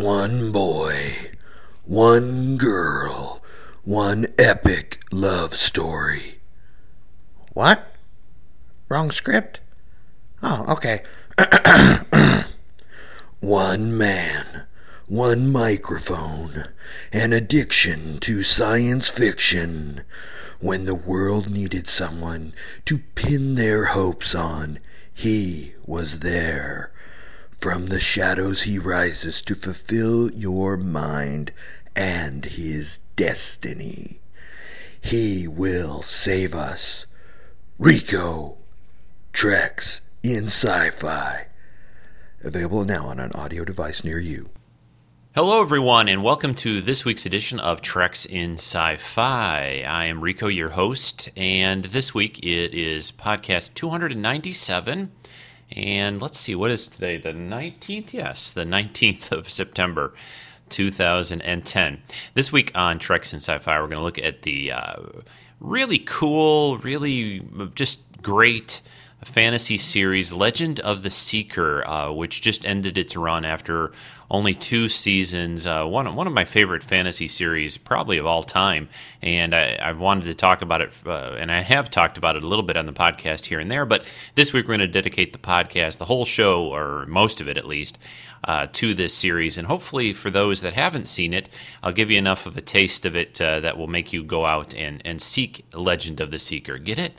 One boy, one girl, one epic love story. What? Wrong script? Oh, okay. One man, one microphone, an addiction to science fiction. When the world needed someone to pin their hopes on, he was there. From the shadows he rises to fulfill your mind and his destiny. He will save us. Rico, Treks in Sci-Fi. Available now on an audio device near you. Hello, everyone, and welcome to this week's edition of Treks in Sci-Fi. I am Rico, your host, and this week it is podcast 297. And let's see, what is today? The 19th? Yes, the 19th of September, 2010. This week on Treks in Sci-Fi, we're going to look at the really cool, really just great fantasy series Legend of the Seeker, which just ended its run after only two seasons, one of my favorite fantasy series probably of all time, and I wanted to talk about it, and I have talked about it a little bit on the podcast here and there, but this week we're going to dedicate the podcast, the whole show, or most of it at least, to this series, and hopefully for those that haven't seen it, I'll give you enough of a taste of it that will make you go out and seek Legend of the Seeker. Get it?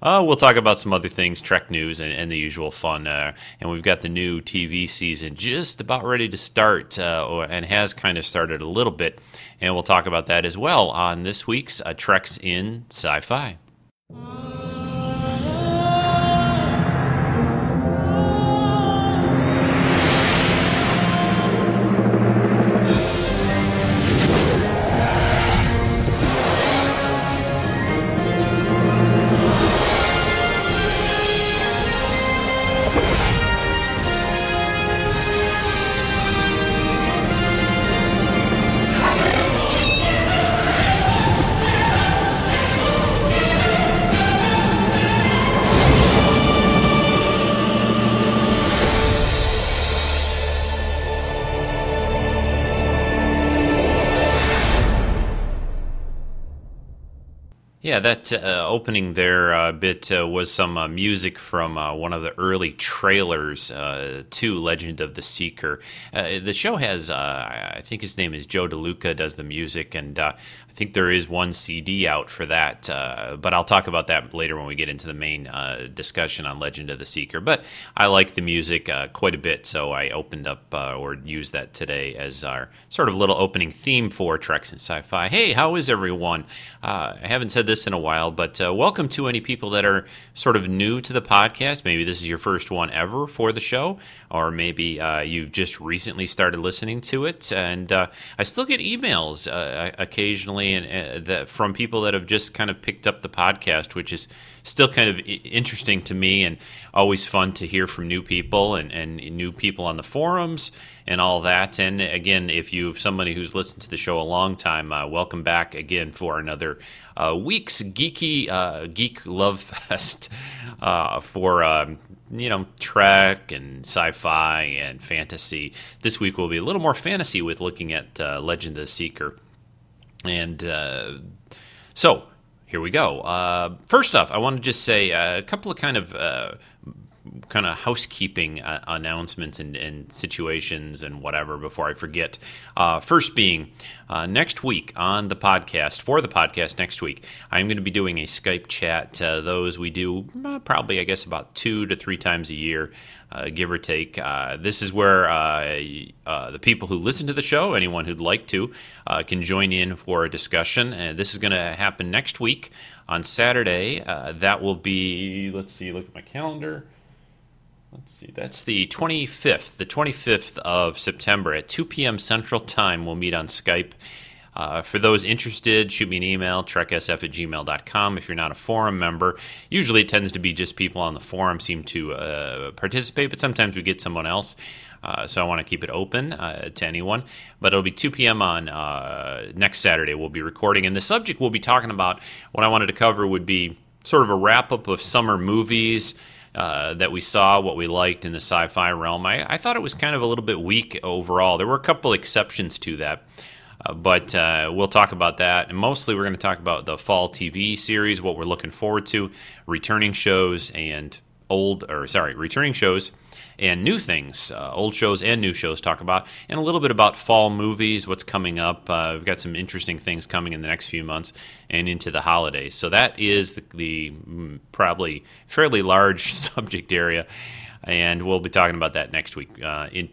We'll talk about some other things, Trek news, and the usual fun. And we've got the new TV season just about ready to start, and has kind of started a little bit. And we'll talk about that as well on this week's Treks in Sci-Fi. Yeah, that opening there bit was some music from one of the early trailers to Legend of the Seeker. The show has, I think his name is Joe DeLuca, does the music, and I think there is one CD out for that, but I'll talk about that later when we get into the main discussion on Legend of the Seeker. But I like the music quite a bit, so I opened up or used that today as our sort of little opening theme for Treks and Sci-Fi. Hey, how is everyone? I haven't said this in a while, but welcome to any people that are sort of new to the podcast. Maybe this is your first one ever for the show, or maybe you've just recently started listening to it. And I still get emails occasionally and from people that have just kind of picked up the podcast, which is still kind of interesting to me and always fun to hear from new people and new people on the forums and all that. And again, if you're somebody who's listened to the show a long time, welcome back again for another week's geeky geek love fest for Trek and sci-fi and fantasy. This week will be a little more fantasy with looking at Legend of the Seeker, and so here we go. First off, I want to just say a couple of kind of housekeeping announcements and situations and whatever before I forget. First being, next week on the podcast, for the podcast next week, I'm going to be doing a Skype chat. Those we do probably, I guess, about 2 to 3 times a year, give or take. This is where the people who listen to the show, anyone who'd like to, can join in for a discussion. This is going to happen next week on Saturday. That will be, let's see, look at my calendar. Let's see, that's the 25th. The 25th of September at 2 p.m. Central Time, we'll meet on Skype. For those interested, shoot me an email, treksf@gmail.com. If you're not a forum member, usually it tends to be just people on the forum seem to participate, but sometimes we get someone else. So I want to keep it open to anyone. But it'll be 2 p.m. on next Saturday we'll be recording. And the subject we'll be talking about, what I wanted to cover would be sort of a wrap-up of summer movies, that we saw, what we liked in the sci-fi realm. I thought it was kind of a little bit weak overall. There were a couple exceptions to that, but we'll talk about that. And mostly we're going to talk about the fall TV series, what we're looking forward to, returning shows and new things, old shows and new shows talk about, and a little bit about fall movies, what's coming up. We've got some interesting things coming in the next few months and into the holidays. So that is the probably fairly large subject area, and we'll be talking about that next week. Is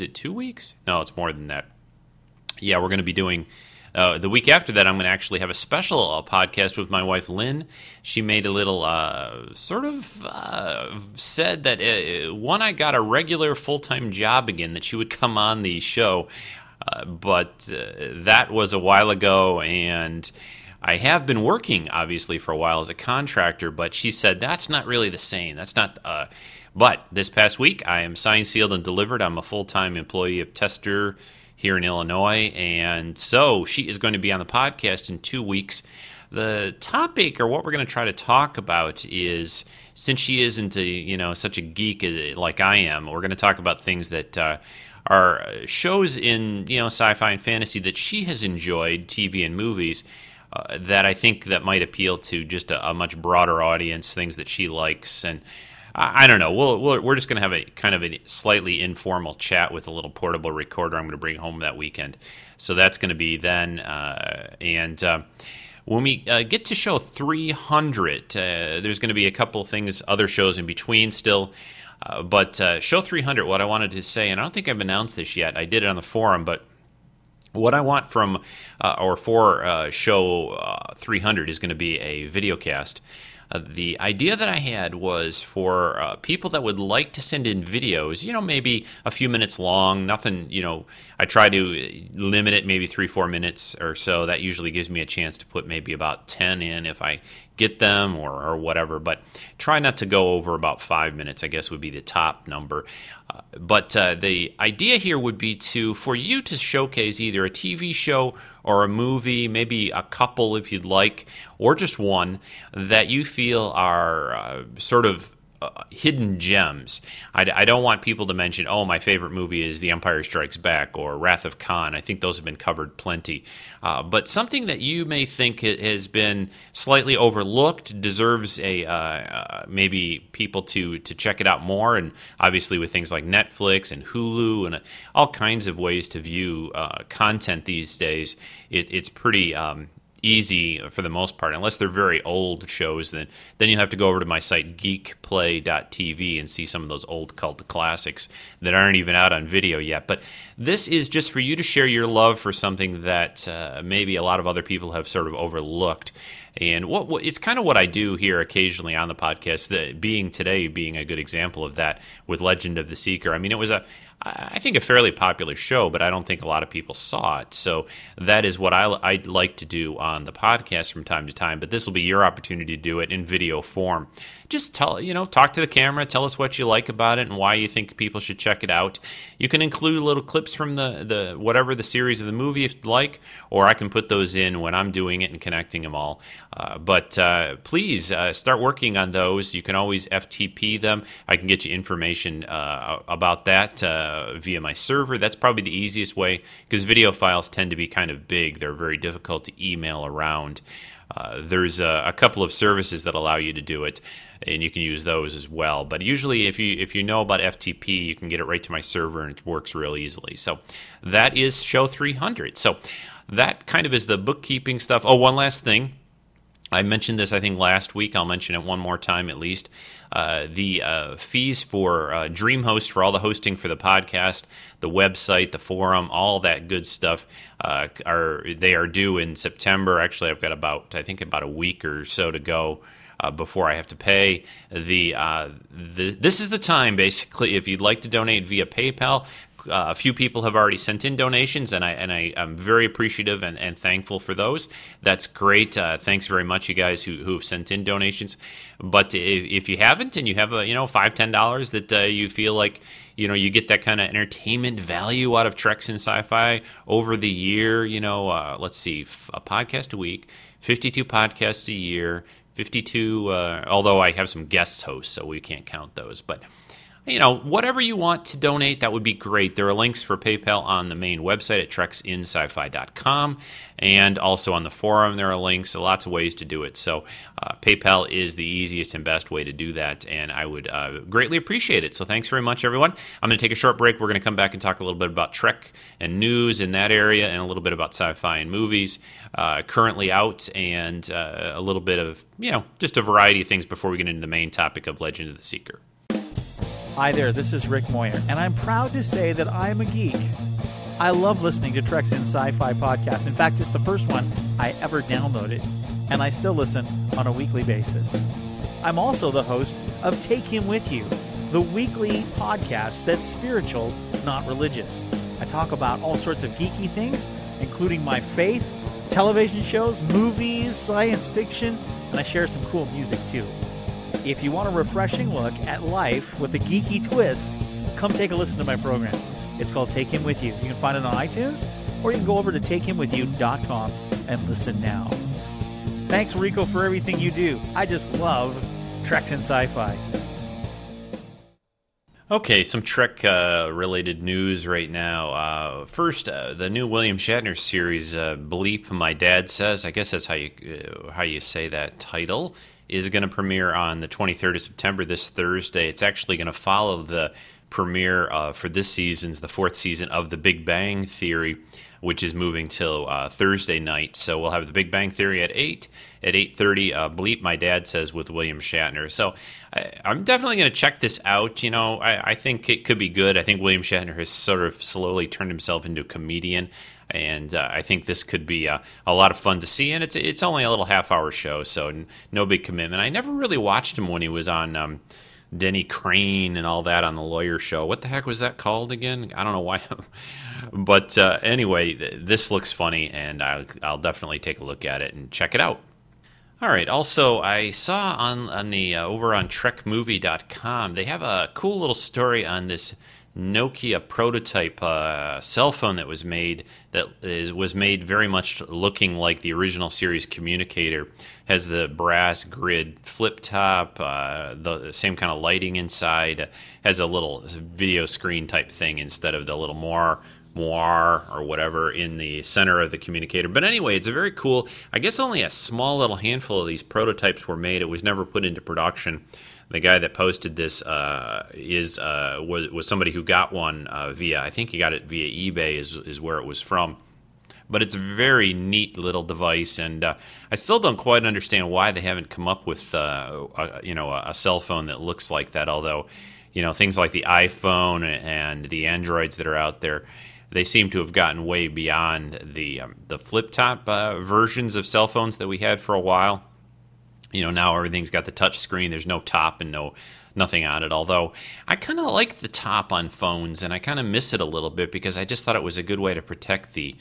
it 2 weeks? No, it's more than that. Yeah, we're going to be doing... the week after that, I'm going to actually have a special podcast with my wife, Lynn. She made a little said that when I got a regular full-time job again, that she would come on the show. But that was a while ago, and I have been working, obviously, for a while as a contractor. But she said, that's not really the same. That's not... But this past week, I am signed, sealed, and delivered. I'm a full-time employee of Tester here in Illinois, and so she is going to be on the podcast in 2 weeks. The topic, or what we're going to try to talk about, is, since she isn't such a geek like I am, we're going to talk about things that are shows in sci-fi and fantasy that she has enjoyed, TV and movies, that I think that might appeal to just a much broader audience, things that she likes. And I don't know. We're just going to have a kind of a slightly informal chat with a little portable recorder I'm going to bring home that weekend. So that's going to be then. And when we get to show 300, there's going to be a couple things, other shows in between still. But show 300, what I wanted to say, and I don't think I've announced this yet. I did it on the forum, but what I want from show 300 is going to be a video cast. The idea that I had was for people that would like to send in videos, maybe a few minutes long, nothing, I try to limit it maybe 3-4 minutes or so. That usually gives me a chance to put maybe about 10 in if I get them or whatever, but try not to go over about 5 minutes, I guess would be the top number. But the idea here would be for you to showcase either a TV show or a movie, maybe a couple if you'd like, or just one that you feel are sort of hidden gems. I don't want people to mention, my favorite movie is The Empire Strikes Back or Wrath of Khan. I think those have been covered plenty. But something that you may think has been slightly overlooked deserves maybe people to check it out more. And obviously with things like Netflix and Hulu and all kinds of ways to view content these days, it's pretty... easy for the most part, unless they're very old shows. Then you have to go over to my site geekplay.tv and see some of those old cult classics that aren't even out on video yet. But this is just for you to share your love for something that maybe a lot of other people have sort of overlooked. And it's kind of what I do here occasionally on the podcast, today being a good example of that with Legend of the Seeker. I mean, it was I think a fairly popular show, but I don't think a lot of people saw it. So that is what I'd like to do on the podcast from time to time, but this will be your opportunity to do it in video form. Just talk to the camera, tell us what you like about it and why you think people should check it out. You can include little clips from the whatever the series of the movie if you'd like, or I can put those in when I'm doing it and connecting them all. But please start working on those. You can always FTP them. I can get you information about that via my server. That's probably the easiest way, because video files tend to be kind of big. They're very difficult to email around. There's a couple of services that allow you to do it, and you can use those as well. But usually if you know about FTP, you can get it right to my server, and it works real easily. So that is show 300. So that kind of is the bookkeeping stuff. One last thing. I mentioned this, I think, last week. I'll mention it one more time at least. The fees for DreamHost for all the hosting for the podcast, the website, the forum, all that good stuff, are due in September. Actually, I've got about a week or so to go before I have to pay. This is the time, basically, if you'd like to donate via PayPal. A few people have already sent in donations, and I'm very appreciative and thankful for those. That's great. Thanks very much, you guys who have sent in donations. But if you haven't, and you have a $5-$10 that you feel like you get that kind of entertainment value out of Treks and Sci-Fi over the year, let's see, a podcast a week, 52 podcasts a year. 52, although I have some guest hosts, so we can't count those. But, you know, whatever you want to donate, that would be great. There are links for PayPal on the main website at treksinscifi.com, and also on the forum there are links, lots of ways to do it. So PayPal is the easiest and best way to do that, and I would greatly appreciate it. So thanks very much, everyone. I'm going to take a short break. We're going to come back and talk a little bit about Trek and news in that area, and a little bit about sci-fi and movies currently out, and a little bit of, you know, just a variety of things before we get into the main topic of Legend of the Seeker. Hi there, this is Rick Moyer, and I'm proud to say that I'm a geek. I love listening to Trek's in Sci-Fi podcast. In fact, it's the first one I ever downloaded, and I still listen on a weekly basis. I'm also the host of Take Him With You, the weekly podcast that's spiritual, not religious. I talk about all sorts of geeky things, including my faith, television shows, movies, science fiction, and I share some cool music, too. If you want a refreshing look at life with a geeky twist, come take a listen to my program. It's called Take Him With You. You can find it on iTunes, or you can go over to takehimwithyou.com and listen now. Thanks, Rico, for everything you do. I just love Treks and Sci-Fi. Okay, some Trek-related news right now. First, the new William Shatner series, Bleep My Dad Says, I guess that's how you say that title, is going to premiere on the 23rd of September, this Thursday. It's actually going to follow the premiere for this season's, the fourth season of The Big Bang Theory, which is moving till Thursday night. So we'll have The Big Bang Theory at 8. At 8:30, Bleep My Dad Says with William Shatner. So I'm definitely going to check this out. You know, I think it could be good. I think William Shatner has sort of slowly turned himself into a comedian, and I think this could be a lot of fun to see. And it's only a little half-hour show, so no big commitment. I never really watched him when he was on Denny Crane and all that on the Lawyer Show. What the heck was that called again? I don't know why. But anyway, this looks funny, and I'll definitely take a look at it and check it out. All right. Also, I saw on the over on TrekMovie.com, they have a cool little story on this Nokia prototype cell phone that was made that was made very much looking like the original series communicator. Has the brass grid flip top, the same kind of lighting inside, has a little video screen type thing instead of the little moire or whatever in the center of the communicator. But anyway, it's a very cool, I guess only a small little handful of these prototypes were made. It was never put into production. The guy that posted this was somebody who got one via, I think he got it via eBay is where it was from. But it's a very neat little device, and I still don't quite understand why they haven't come up with a cell phone that looks like that. Although, you know, things like the iPhone and the Androids that are out there, they seem to have gotten way beyond the flip top versions of cell phones that we had for a while. You know, now everything's got the touch screen. There's no top and nothing on it. Although I kind of like the top on phones, and I kind of miss it a little bit because I just thought it was a good way to protect the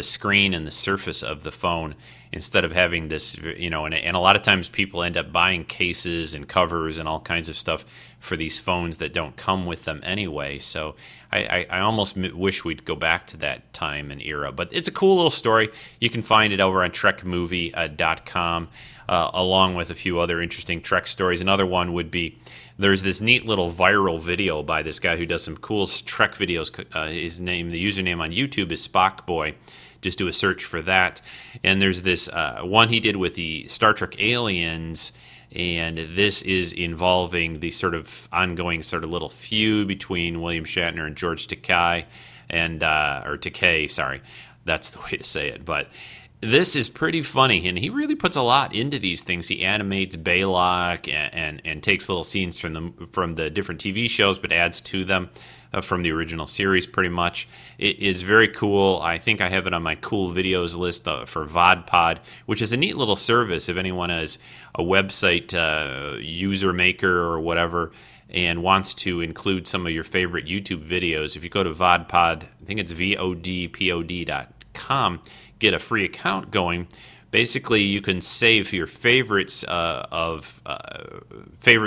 screen and the surface of the phone instead of having this. You know, and a lot of times people end up buying cases and covers and all kinds of stuff for these phones that don't come with them anyway. So I almost wish we'd go back to that time and era. But it's a cool little story. You can find it over on TrekMovie.com. Along with a few other interesting Trek stories. Another one would be, there's this neat little viral video by this guy who does some cool Trek videos. His name, the username on YouTube is SpockBoy. Just do a search for that. And there's this one he did with the Star Trek aliens, and this is involving the sort of ongoing sort of little feud between William Shatner and George Takei, or Takei, sorry. That's the way to say it, but this is pretty funny, and he really puts a lot into these things. He animates Baylock and takes little scenes from the different TV shows, but adds to them from the original series pretty much. It is very cool. I think I have it on my cool videos list for Vodpod, which is a neat little service if anyone has a website user maker or whatever and wants to include some of your favorite YouTube videos. If you go to Vodpod, I think it's VODPOD.com, get a free account going. Basically, you can save your favorites favorite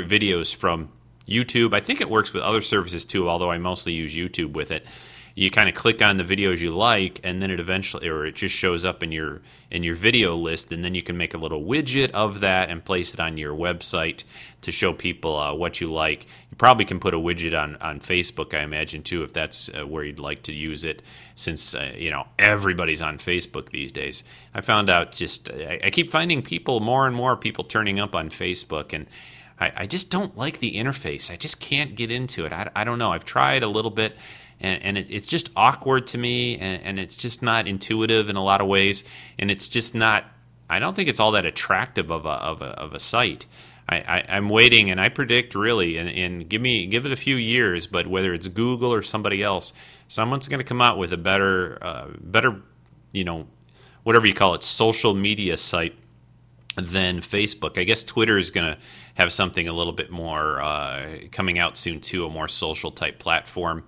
videos from YouTube. I think it works with other services too, although I mostly use YouTube with it. you kind of click on the videos you like, and then it eventually, or it just shows up in your video list, and then you can make a little widget of that and place it on your website to show people what you like. You probably can put a widget on Facebook, I imagine, too, if that's where you'd like to use it, since, you know, everybody's on Facebook these days. I found out just, I keep finding people, more and more people turning up on Facebook, and I just don't like the interface. I just can't get into it. I don't know. I've tried a little bit, and it's just awkward to me, and it's just not intuitive in a lot of ways, and it's just not, I don't think it's all that attractive of a site. I'm waiting, and I predict really, and give it a few years, but whether it's Google or somebody else, someone's going to come out with a better, you know, whatever you call it, social media site than Facebook. I guess Twitter is going to have something a little bit more coming out soon too, a more social type platform,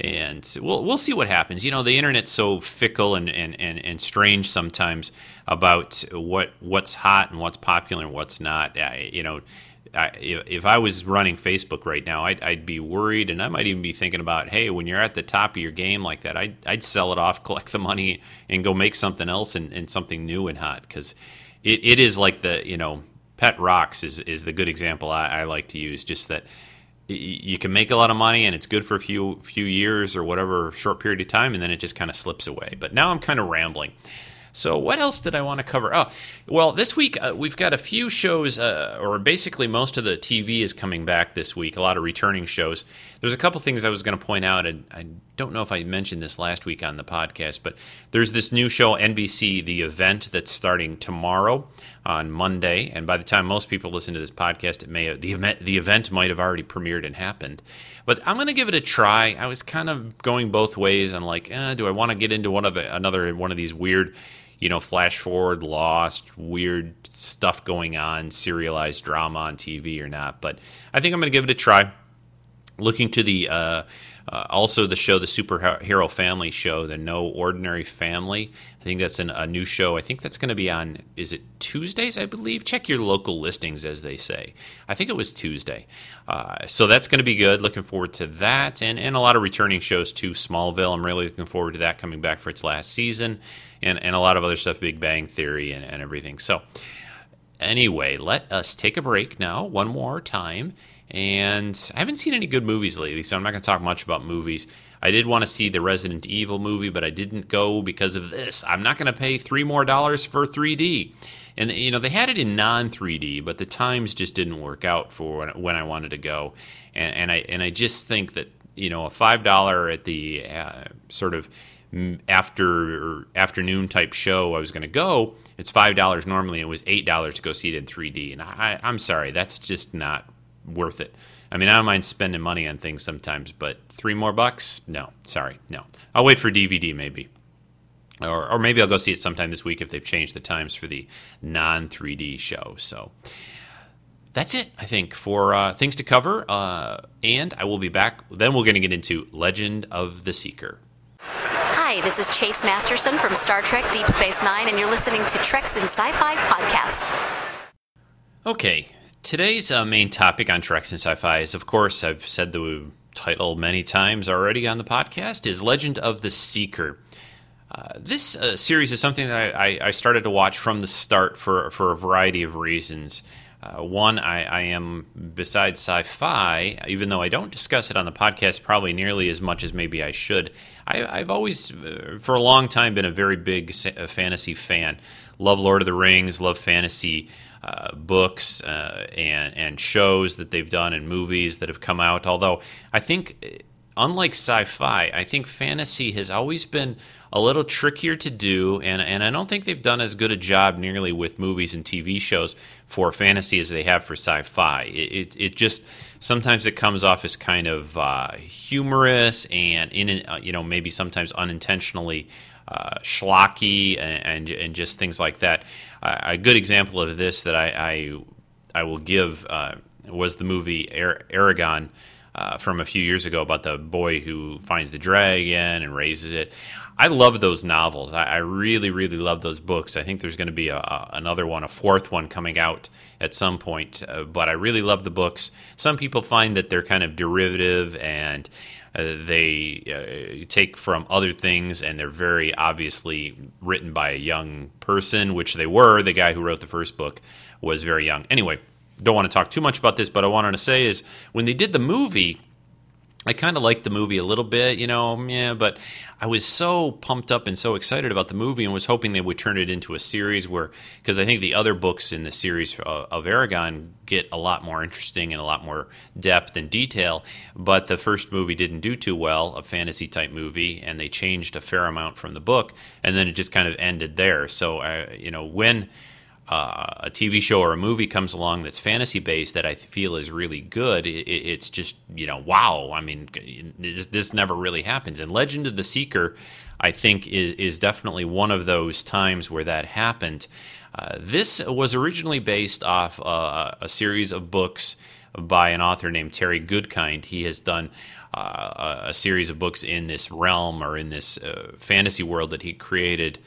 and we'll see what happens. You know, the internet's so fickle and strange sometimes about what's hot and what's popular and what's not. If I was running Facebook right now, I'd be worried, and I might even be thinking about, hey, when you're at the top of your game like that, I'd sell it off, collect the money, and go make something else and something new and hot, because it is like the, you know, Pet Rocks is the good example I like to use, just that you can make a lot of money and it's good for a few years or whatever short period of time, and then it just kind of slips away. But now I'm kind of rambling. So what else did I want to cover? Oh, well, this week we've got a few shows, or basically most of the TV is coming back this week, a lot of returning shows. There's a couple things I was going to point out, and I don't know if I mentioned this last week on the podcast, but there's this new show, NBC, The Event, that's starting tomorrow on Monday, and by the time most people listen to this podcast, it may have, the event might have already premiered and happened. But I'm going to give it a try. I was kind of going both ways. I'm like, do I want to get into another one of these weird, you know, flash forward, lost, weird stuff going on, serialized drama on TV or not? But I think I'm going to give it a try. Looking to the also the show, the superhero family show, the No Ordinary Family. I think that's a new show. I think that's going to be on, is it Tuesdays, I believe? Check your local listings, as they say. I think it was Tuesday. So that's going to be good. Looking forward to that. And a lot of returning shows too. Smallville, I'm really looking forward to that coming back for its last season. And a lot of other stuff, Big Bang Theory and everything. So anyway, let us take a break now one more time. And I haven't seen any good movies lately, so I'm not going to talk much about movies. I did want to see the Resident Evil movie, but I didn't go because of this. I'm not going to pay $3 more for 3D. And, you know, they had it in non-3D, but the times just didn't work out for when I wanted to go. And I just think that, you know, a $5 at the sort of afternoon type show I was going to go, it's $5 normally, and it was $8 to go see it in 3D. And I'm sorry, that's just not worth it. I mean, I don't mind spending money on things sometimes, but $3 more? No, sorry, no. I'll wait for DVD maybe, or maybe I'll go see it sometime this week if they've changed the times for the non-3D show. So that's it, I think, for things to cover, and I will be back. Then we're going to get into Legend of the Seeker. Hi, this is Chase Masterson from Star Trek Deep Space Nine, and you're listening to Treks in Sci-Fi Podcast. Okay. Today's main topic on Treks and Sci-Fi is, of course, I've said the title many times already on the podcast, is Legend of the Seeker. This series is something that I started to watch from the start for a variety of reasons. One, I am, besides sci-fi, even though I don't discuss it on the podcast probably nearly as much as maybe I should, I've always, for a long time, been a very big fantasy fan. Love Lord of the Rings, love fantasy books and shows that they've done and movies that have come out. Although I think, unlike sci-fi, I think fantasy has always been a little trickier to do, and I don't think they've done as good a job nearly with movies and TV shows for fantasy as they have for sci-fi. It just sometimes it comes off as kind of humorous and you know, maybe sometimes unintentionally schlocky and just things like that. A good example of this that I will give was the movie Eragon from a few years ago about the boy who finds the dragon and raises it. I love those novels. I really, really love those books. I think there's going to be another one, a fourth one coming out at some point, but I really love the books. Some people find that they're kind of derivative and They take from other things, and they're very obviously written by a young person, which they were. The guy who wrote the first book was very young. Anyway, don't want to talk too much about this, but I wanted to say is when they did the movie, I kind of liked the movie a little bit, but I was so pumped up and so excited about the movie and was hoping they would turn it into a series because I think the other books in the series of Eragon get a lot more interesting and a lot more depth and detail, but the first movie didn't do too well, a fantasy-type movie, and they changed a fair amount from the book, and then it just kind of ended there. So, when a TV show or a movie comes along that's fantasy-based that I feel is really good, it's just, wow. I mean, this never really happens. And Legend of the Seeker, I think, is definitely one of those times where that happened. This was originally based off a series of books by an author named Terry Goodkind. He has done a series of books in this realm or in this fantasy world that he created.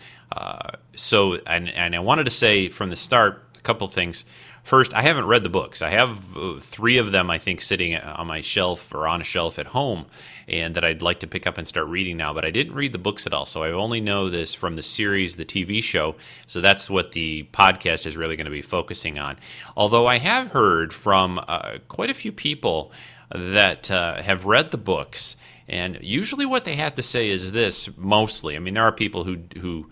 So I wanted to say from the start a couple things. First, I haven't read the books. I have three of them, I think, sitting on my shelf or on a shelf at home, and that I'd like to pick up and start reading now. But I didn't read the books at all, so I only know this from the series, the TV show. So that's what the podcast is really going to be focusing on. Although I have heard from quite a few people that have read the books, and usually what they have to say is this mostly. I mean, there are people who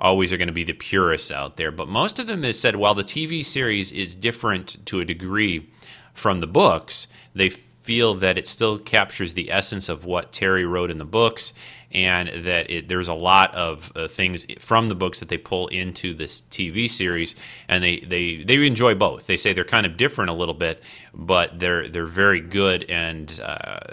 always are going to be the purists out there, but most of them have said, while the TV series is different to a degree from the books, they feel that it still captures the essence of what Terry wrote in the books, and that there's a lot of things from the books that they pull into this TV series, and they enjoy both. They say they're kind of different a little bit, but they're very good, and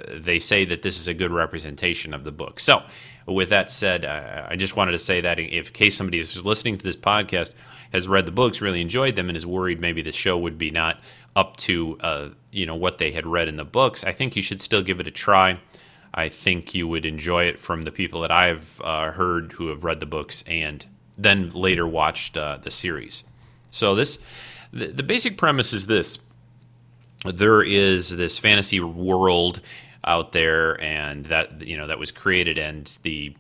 they say that this is a good representation of the book. So, with that said, I just wanted to say that in case somebody is listening to this podcast, has read the books, really enjoyed them, and is worried maybe the show would be not up to what they had read in the books, I think you should still give it a try. I think you would enjoy it from the people that I've heard who have read the books and then later watched the series. So the basic premise is this. There is this fantasy world out there, and that that was created, and the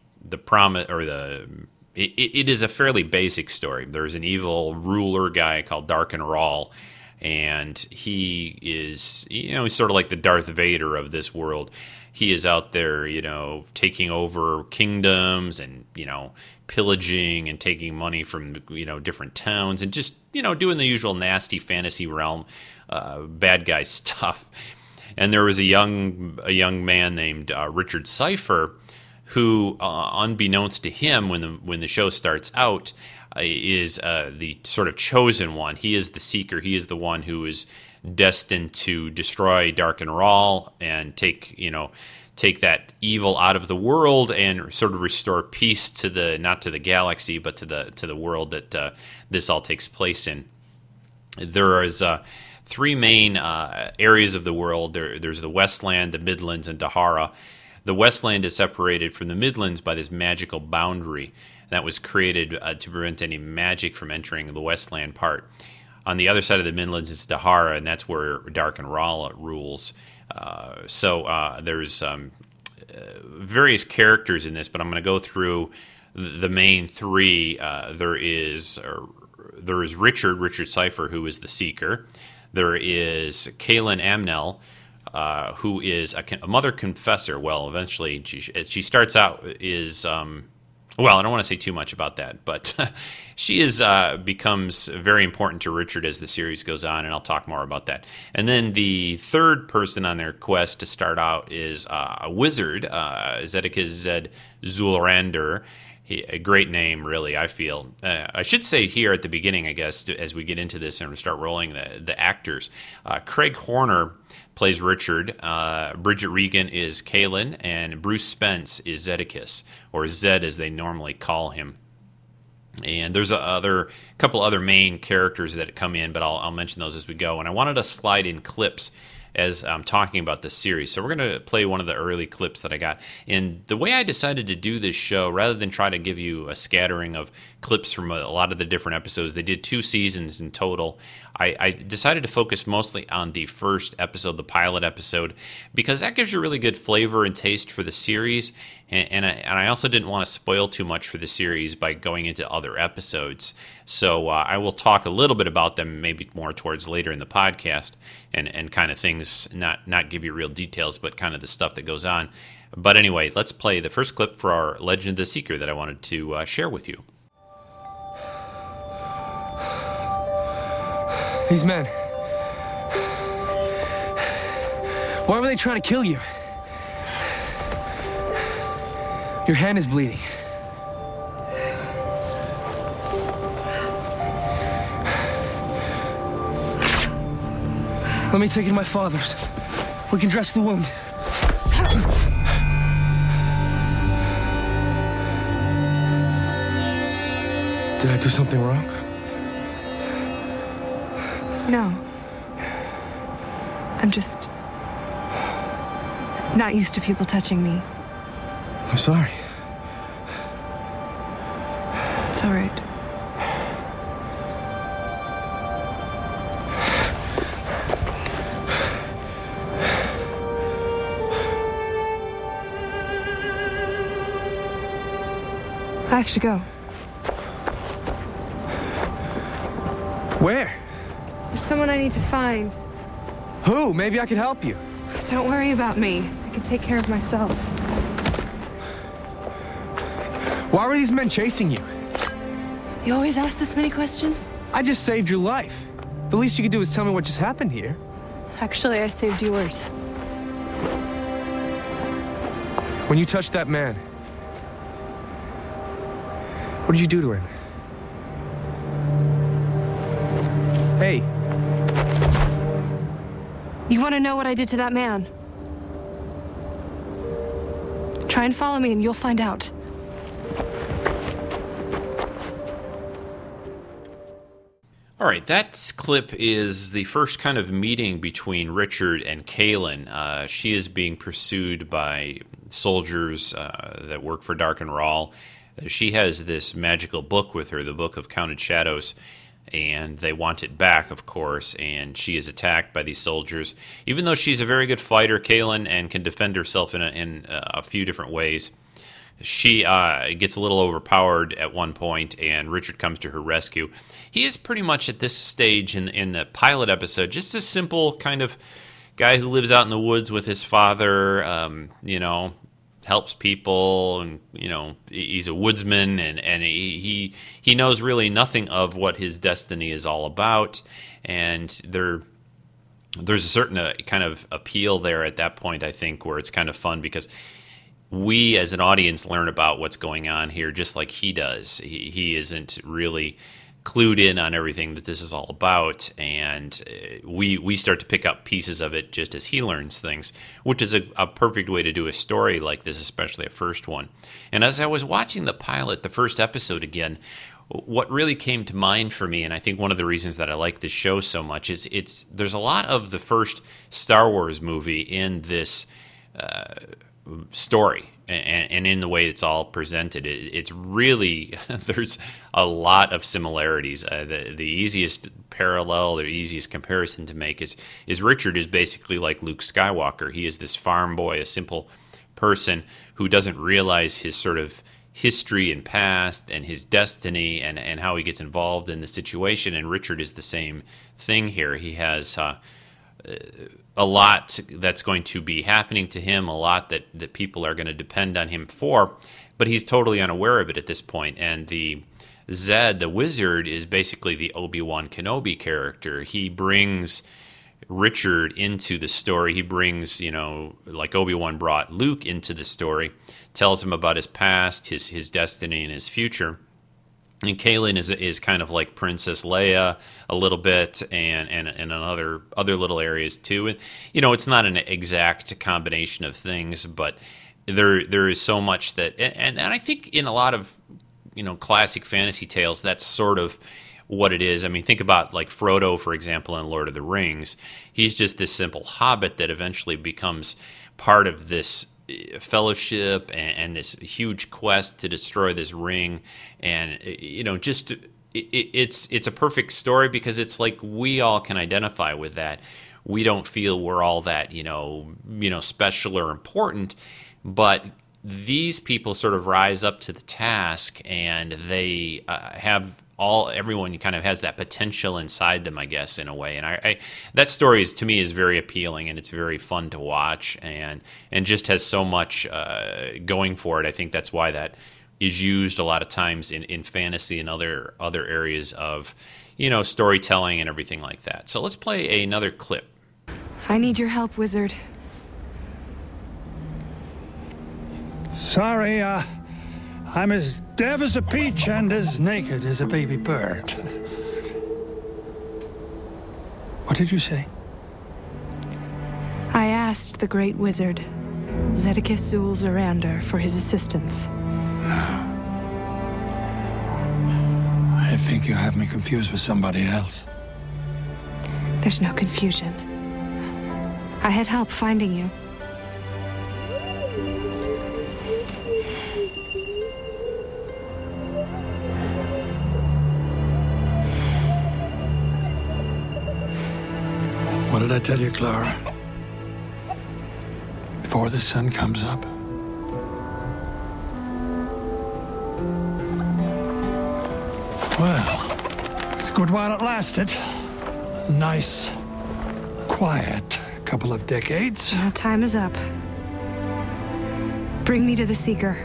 promise or the it is a fairly basic story. There's an evil ruler guy called Darken Rahl, and he is he's sort of like the Darth Vader of this world. He is out there, taking over kingdoms and pillaging and taking money from different towns and just doing the usual nasty fantasy realm bad guy stuff. And there was a young man named Richard Cypher, who, unbeknownst to him, when the show starts out, is the sort of chosen one. He is the seeker. He is the one who is destined to destroy Darken Rahl and take that evil out of the world and sort of restore peace to the not to the galaxy, but to the world that this all takes place in. There is three main areas of the world. There's the Westland, the Midlands, and Dahara. The Westland is separated from the Midlands by this magical boundary that was created to prevent any magic from entering the Westland part. On the other side of the Midlands is Dahara, and that's where Darken Rahl rules. So there's various characters in this, but I'm going to go through the main three. There is Richard Cypher, who is the Seeker. There is Kahlan Amnell, who is a mother confessor. Well, eventually she starts out is I don't want to say too much about that, but she is becomes very important to Richard as the series goes on, and I'll talk more about that. And then the third person on their quest to start out is a wizard, Zeddicus Zu'l Zorander. A great name, really, I feel. I should say here at the beginning, I guess, as we get into this and start rolling the actors. Craig Horner plays Richard, Bridget Regan is Kahlan, and Bruce Spence is Zeddicus, or Zed as they normally call him. And there's a couple other main characters that come in, but I'll mention those as we go. And I wanted to slide in clips as I'm talking about this series. So we're going to play one of the early clips that I got. And the way I decided to do this show, rather than try to give you a scattering of clips from a lot of the different episodes, they did 2 seasons in total. I decided to focus mostly on the first episode, the pilot episode, because that gives you a really good flavor and taste for the series. And I also didn't want to spoil too much for the series by going into other episodes. So I will talk a little bit about them, maybe more towards later in the podcast, and kind of things, not give you real details, but kind of the stuff that goes on. But anyway, let's play the first clip for our Legend of the Seeker that I wanted to share with you. These men. Why were they trying to kill you? Your hand is bleeding. Let me take you to my father's. We can dress the wound. Did I do something wrong? No. I'm just not used to people touching me. I'm sorry. It's all right. I have to go. Where? There's someone I need to find. Who? Maybe I could help you. Don't worry about me. I can take care of myself. Why were these men chasing you? You always ask this many questions? I just saved your life. The least you could do is tell me what just happened here. Actually, I saved yours. When you touched that man, what did you do to him? Hey. You want to know what I did to that man? Try and follow me and you'll find out. All right, that clip is the first kind of meeting between Richard and Kahlan. She is being pursued by soldiers that work for Darken Rahl. She has this magical book with her, the Book of Counted Shadows, and they want it back, of course, and she is attacked by these soldiers. Even though she's a very good fighter, Kahlan, and can defend herself in a few different ways, she gets a little overpowered at one point, and Richard comes to her rescue. He is pretty much at this stage in the pilot episode, just a simple kind of guy who lives out in the woods with his father, helps people, and he's a woodsman, and he knows really nothing of what his destiny is all about, and there's a certain kind of appeal there at that point, I think, where it's kind of fun because we as an audience learn about what's going on here just like he does. He isn't really clued in on everything that this is all about, and we start to pick up pieces of it just as he learns things, which is a perfect way to do a story like this, especially a first one. And as I was watching the pilot, the first episode again, what really came to mind for me, and I think one of the reasons that I like this show so much, is there's a lot of the first Star Wars movie in this story and in the way it's all presented. It's really, there's a lot of similarities. The easiest parallel, the easiest comparison to make is Richard is basically like Luke Skywalker. He is this farm boy, a simple person who doesn't realize his sort of history and past and his destiny and how he gets involved in the situation. And Richard is the same thing here. He has a lot that's going to be happening to him, a lot that people are going to depend on him for, but he's totally unaware of it at this point. And the Zed, the wizard, is basically the Obi-Wan Kenobi character. He brings Richard into the story. He brings, like Obi-Wan brought Luke into the story, tells him about his past, his destiny, and his future. And Kahlan is kind of like Princess Leia a little bit, and in other little areas too. And it's not an exact combination of things, but there is so much that, and I think in a lot of classic fantasy tales, that's sort of what it is. I mean, think about like Frodo, for example, in Lord of the Rings. He's just this simple hobbit that eventually becomes part of this fellowship and this huge quest to destroy this ring, and just it's a perfect story because it's like we all can identify with that. We don't feel we're all that, you know, special or important, but these people sort of rise up to the task, and they have everyone kind of has that potential inside them, I guess, in a way. And I that story is, to me, is very appealing, and it's very fun to watch, and just has so much going for it. I think that's why that is used a lot of times in fantasy and other areas of, you know, storytelling and everything like that. So let's play another clip. I need your help, wizard. Sorry, I'm as deaf as a peach and as naked as a baby bird. What did you say? I asked the great wizard, Zeddicus Zu'l Zorander, for his assistance. I think you have me confused with somebody else. There's no confusion. I had help finding you. What did I tell you, Clara? Before the sun comes up, well, it's good while it lasted. A nice, quiet couple of decades. Now time is up. Bring me to the Seeker.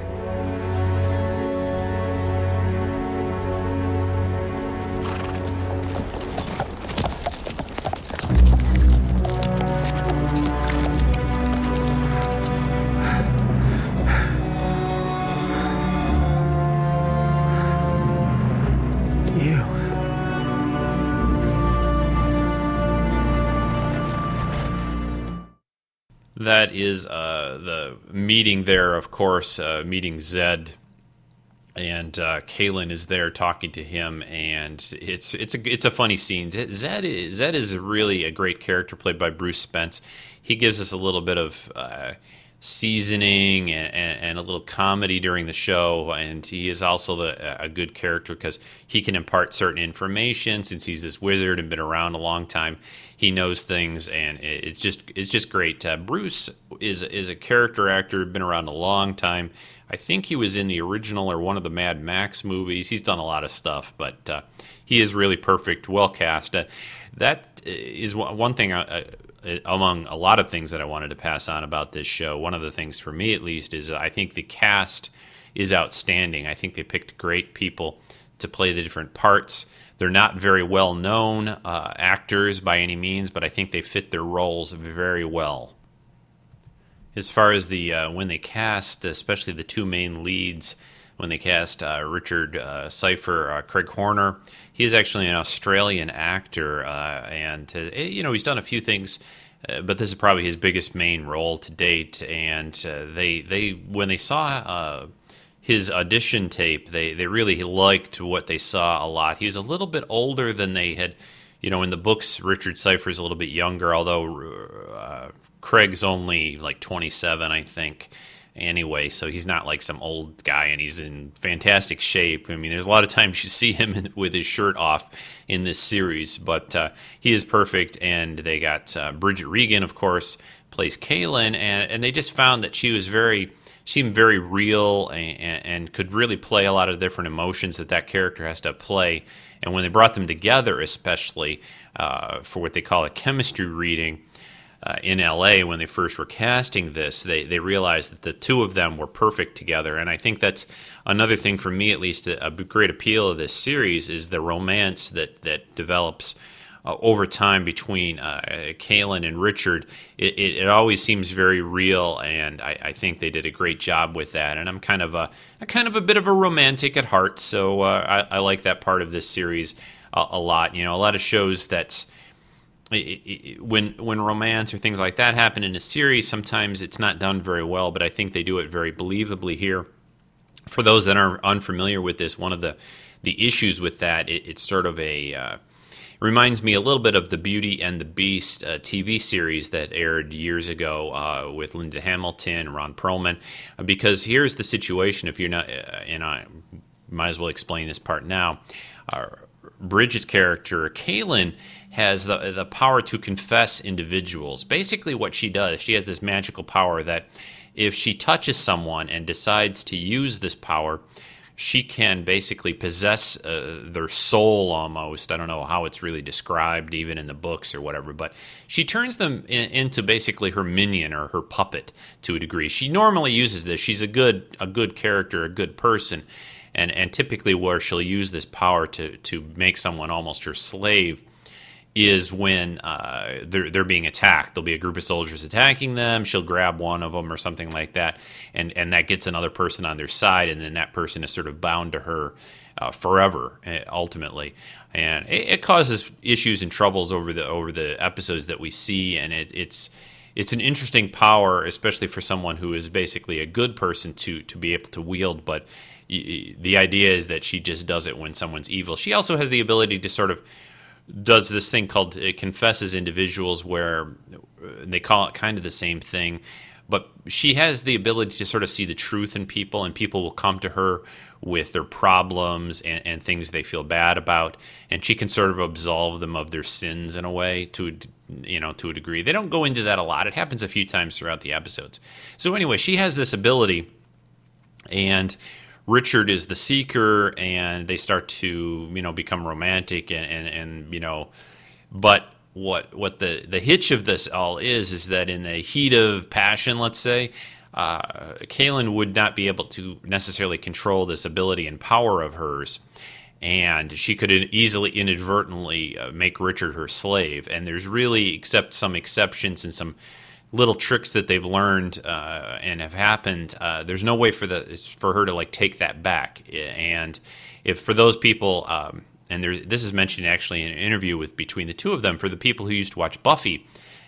That is the meeting there, of course, meeting Zed, and Kahlan is there talking to him, and it's a funny scene. Zed is really a great character played by Bruce Spence. He gives us a little bit of seasoning and a little comedy during the show, and he is also a good character because he can impart certain information. Since he's this wizard and been around a long time, he knows things, and it's just great. Bruce is a character actor, been around a long time. I think he was in the original or one of the Mad Max movies. He's done a lot of stuff, but he is really perfect, well cast. That is one thing, among a lot of things that I wanted to pass on about this show. One of the things for me, at least, is I think the cast is outstanding. I think they picked great people to play the different parts. They're not very well-known actors by any means, but I think they fit their roles very well. As far as when they cast, especially the two main leads, when they cast Richard Cypher, Craig Horner, he is actually an Australian actor, and he's done a few things, but this is probably his biggest main role to date. And they when they saw his audition tape, they really liked what they saw a lot. He was a little bit older than they had, in the books, Richard Cypher is a little bit younger, although Craig's only like 27, I think, anyway, so he's not like some old guy, and he's in fantastic shape. I mean, there's a lot of times you see him with his shirt off in this series, but he is perfect, and they got Bridget Regan, of course, plays Kahlan, and they just found that she was very... seemed very real and could really play a lot of different emotions that character has to play. And when they brought them together, especially for what they call a chemistry reading in L.A. when they first were casting this, they realized that the two of them were perfect together. And I think that's another thing for me, at least, a great appeal of this series is the romance that develops over time between Kahlan and Richard. It always seems very real, and I think they did a great job with that. And I'm kind of a bit of a romantic at heart, so I like that part of this series a lot. A lot of shows that's when romance or things like that happen in a series, sometimes it's not done very well, but I think they do it very believably here. For those that are unfamiliar with this, one of the issues with that, it's sort of a reminds me a little bit of the Beauty and the Beast TV series that aired years ago with Linda Hamilton, Ron Perlman, because here's the situation: if you're not, and I might as well explain this part now. Bridget's character, Kahlan, has the power to confess individuals. Basically what she does, she has this magical power that if she touches someone and decides to use this power, she can basically possess their soul almost. I don't know how it's really described even in the books or whatever, but she turns them into basically her minion or her puppet to a degree. She normally uses this. She's a good character, a good person, and typically where she'll use this power to make someone almost her slave is when they're being attacked. There'll be a group of soldiers attacking them. She'll grab one of them or something like that, and that gets another person on their side, and then that person is sort of bound to her forever, ultimately. And it causes issues and troubles over the episodes that we see, and it's an interesting power, especially for someone who is basically a good person to be able to wield, but the idea is that she just does it when someone's evil. She also has the ability to sort of does this thing called it confesses individuals, where they call it kind of the same thing, but she has the ability to sort of see the truth in people, and people will come to her with their problems and things they feel bad about, and she can sort of absolve them of their sins in a way to a degree. They don't go into that a lot. It happens a few times throughout the episodes. So anyway, she has this ability, and Richard is the seeker, and they start to, become romantic, and but what the hitch of this all is that in the heat of passion, let's say, Kahlan would not be able to necessarily control this ability and power of hers, and she could easily inadvertently make Richard her slave. And there's really, except some exceptions and some little tricks that they've learned and have happened, there's no way for her to like take that back. And if for those people, and this is mentioned actually in an interview between the two of them, for the people who used to watch Buffy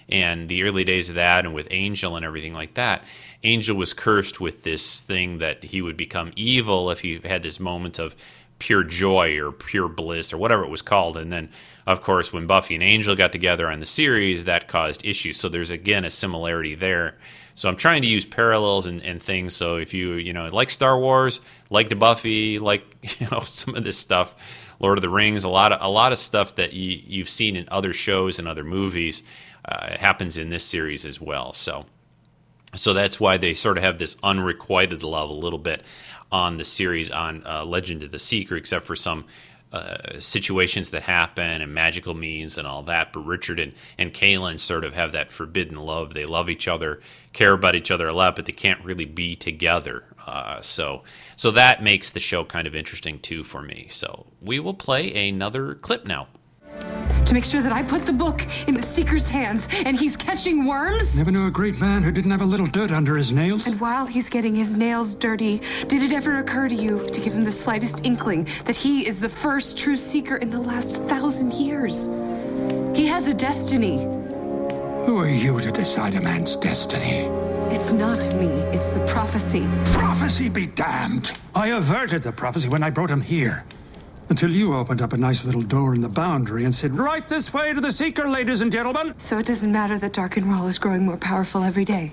and the early days of that and with Angel and everything like that, Angel was cursed with this thing that he would become evil if he had this moment of pure joy or pure bliss or whatever it was called. And then, of course, when Buffy and Angel got together on the series, that caused issues. So there's, again, a similarity there. So I'm trying to use parallels and things. So if you, like Star Wars, like the Buffy, like, some of this stuff, Lord of the Rings, a lot of stuff that you've seen in other shows and other movies happens in this series as well. So that's why they sort of have this unrequited love a little bit on the series on Legend of the Seeker, except for some situations that happen and magical means and all that. But Richard and Kahlan sort of have that forbidden love. They love each other, care about each other a lot, but they can't really be together. So that makes the show kind of interesting too for me. So we will play another clip now. To make sure that I put the book in the Seeker's hands and he's catching worms? Never knew a great man who didn't have a little dirt under his nails. And while he's getting his nails dirty, did it ever occur to you to give him the slightest inkling that he is the first true Seeker in the last 1,000 years? He has a destiny. Who are you to decide a man's destiny? It's not me, it's the prophecy. Prophecy be damned! I averted the prophecy when I brought him here. Until you opened up a nice little door in the boundary and said, right this way to the Seeker, ladies and gentlemen. So it doesn't matter that Darken Rahl is growing more powerful every day.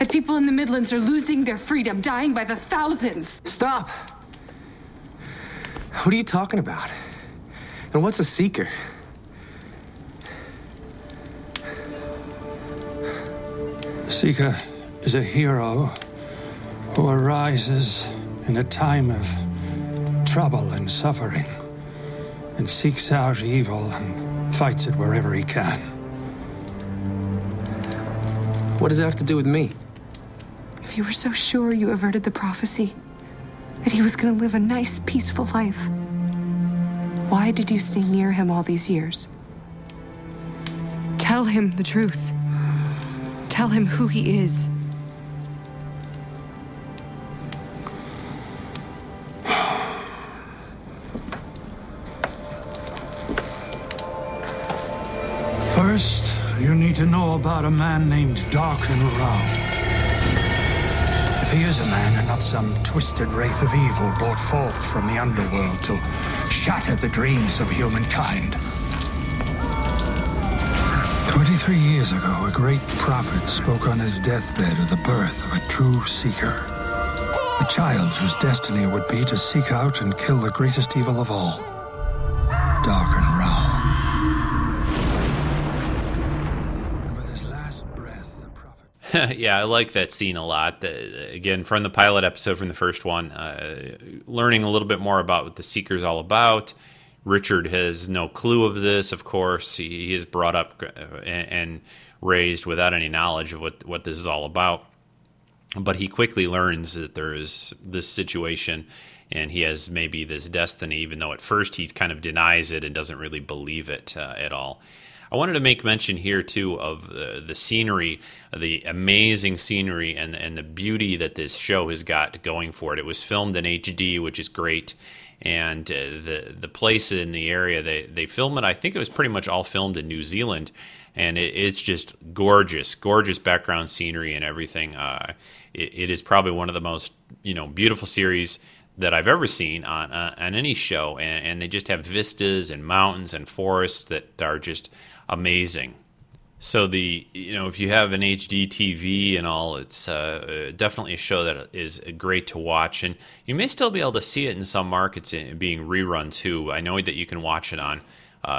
That people in the Midlands are losing their freedom, dying by the thousands. Stop. What are you talking about? And what's a Seeker? The Seeker is a hero who arises in a time of trouble and suffering, and seeks out evil and fights it wherever he can. What does it have to do with me? If you were so sure you averted the prophecy, that he was going to live a nice, peaceful life, why did you stay near him all these years? Tell him the truth. Tell him who he is. First, you need to know about a man named Darken Rahl. If he is a man and not some twisted wraith of evil brought forth from the underworld to shatter the dreams of humankind. 23 years ago, a great prophet spoke on his deathbed of the birth of a true Seeker. A a child whose destiny would be to seek out and kill the greatest evil of all, Darken Rahl. Yeah, I like that scene a lot. Again, from the pilot episode, from the first one, learning a little bit more about what the Seeker's all about. Richard has no clue of this, of course. He is brought up and raised without any knowledge of what this is all about. But he quickly learns that there is this situation, and he has maybe this destiny, even though at first he kind of denies it and doesn't really believe it at all. I wanted to make mention here, too, of the scenery, the amazing scenery and the beauty that this show has got going for it. It was filmed in HD, which is great, and the place in the area, they film it. I think it was pretty much all filmed in New Zealand, and it's just gorgeous, gorgeous background scenery and everything. It is probably one of the most beautiful series that I've ever seen on any show, and they just have vistas and mountains and forests that are just amazing. So if you have an HD TV and all, it's definitely a show that is great to watch, and you may still be able to see it in some markets being rerun too. I know that you can watch it on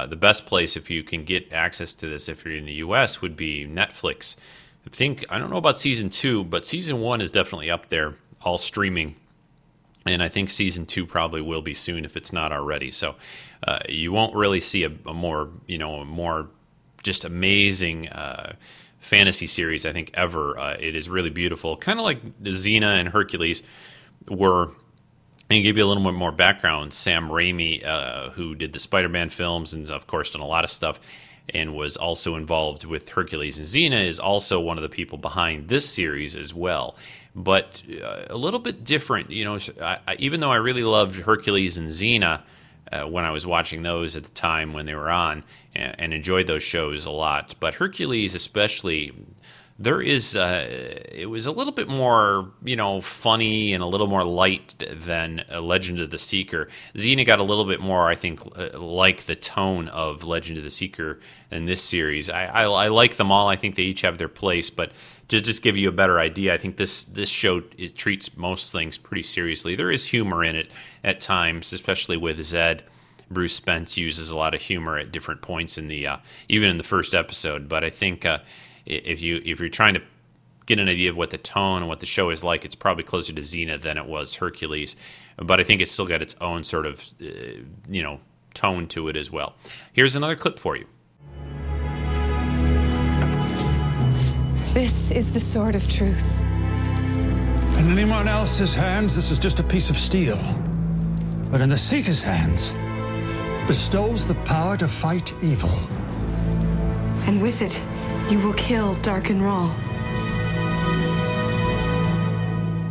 the best place if you can get access to this. If you're in the U.S., would be Netflix. I don't know about season 2, but season 1 is definitely up there, all streaming. And I think season 2 probably will be soon if it's not already. So you won't really see a more just amazing fantasy series, I think, ever. It is really beautiful. Kind of like Xena and Hercules were. And give you a little bit more background, Sam Raimi, who did the Spider-Man films and, of course, done a lot of stuff and was also involved with Hercules and Xena, is also one of the people behind this series as well. But a little bit different, even though I really loved Hercules and Xena when I was watching those at the time when they were on and enjoyed those shows a lot. But Hercules especially, it was a little bit more, funny and a little more light than Legend of the Seeker. Xena got a little bit more, I think, like the tone of Legend of the Seeker in this series. I like them all. I think they each have their place, but to just give you a better idea, I think this show, it treats most things pretty seriously. There is humor in it at times, especially with Zed. Bruce Spence uses a lot of humor at different points in the even in the first episode. But I think if you're trying to get an idea of what the tone and what the show is like, it's probably closer to Xena than it was Hercules. But I think it's still got its own sort of tone to it as well. Here's another clip for you. This is the Sword of Truth. In anyone else's hands, this is just a piece of steel. But in the Seeker's hands, bestows the power to fight evil. And with it, you will kill Darken Rahl.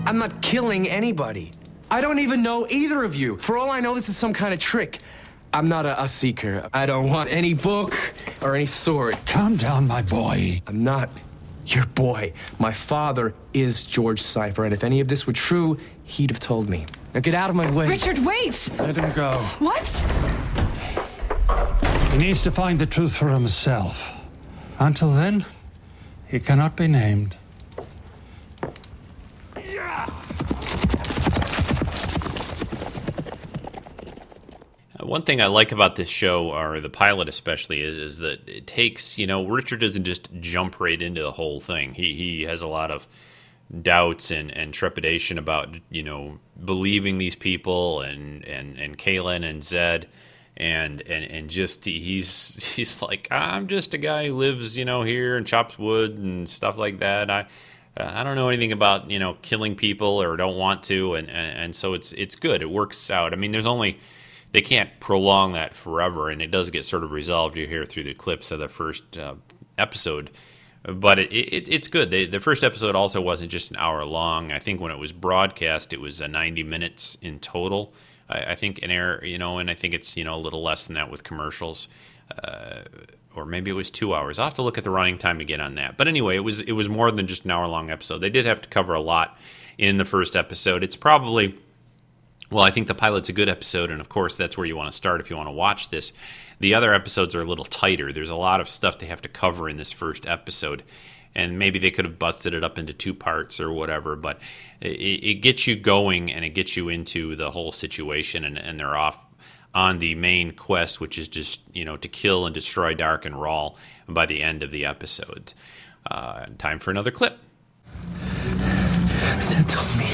I'm not killing anybody. I don't even know either of you. For all I know, this is some kind of trick. I'm not a Seeker. I don't want any book or any sword. Calm down, my boy. I'm not your boy. My father is George Cypher, and if any of this were true, he'd have told me. Now get out of my way. Richard, wait! Let him go. What? He needs to find the truth for himself. Until then, he cannot be named. Yeah. One thing I like about this show, or the pilot especially, is that it takes, Richard doesn't just jump right into the whole thing. He has a lot of doubts and trepidation about, believing these people and Kahlan and Zed and just he's like, I'm just a guy who lives, here and chops wood and stuff like that. I don't know anything about, killing people or don't want to. And so it's good. It works out. I mean, they can't prolong that forever, and it does get sort of resolved. You hear through the clips of the first episode, but it's good. The first episode also wasn't just an hour long. I think when it was broadcast, it was 90 minutes in total. I think an error, and I think it's a little less than that with commercials, or maybe it was 2 hours. I'll have to look at the running time again on that. But anyway, it was more than just an hour long episode. They did have to cover a lot in the first episode. It's probably. Well, I think the pilot's a good episode, and of course that's where you want to start if you want to watch this. The other episodes are a little tighter. There's a lot of stuff they have to cover in this first episode, and maybe they could have busted it up into two parts or whatever, but it gets you going and it gets you into the whole situation, and they're off on the main quest, which is just, you know, to kill and destroy Darken Rahl by the end of the episode. Time for another clip. Zed told me.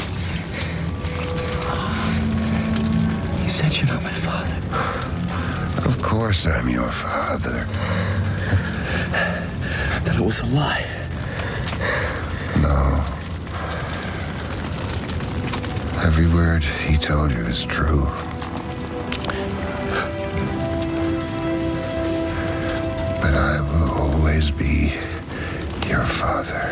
He said you're not my father. Of course I'm your father. That it was a lie. No. Every word he told you is true. But I will always be your father.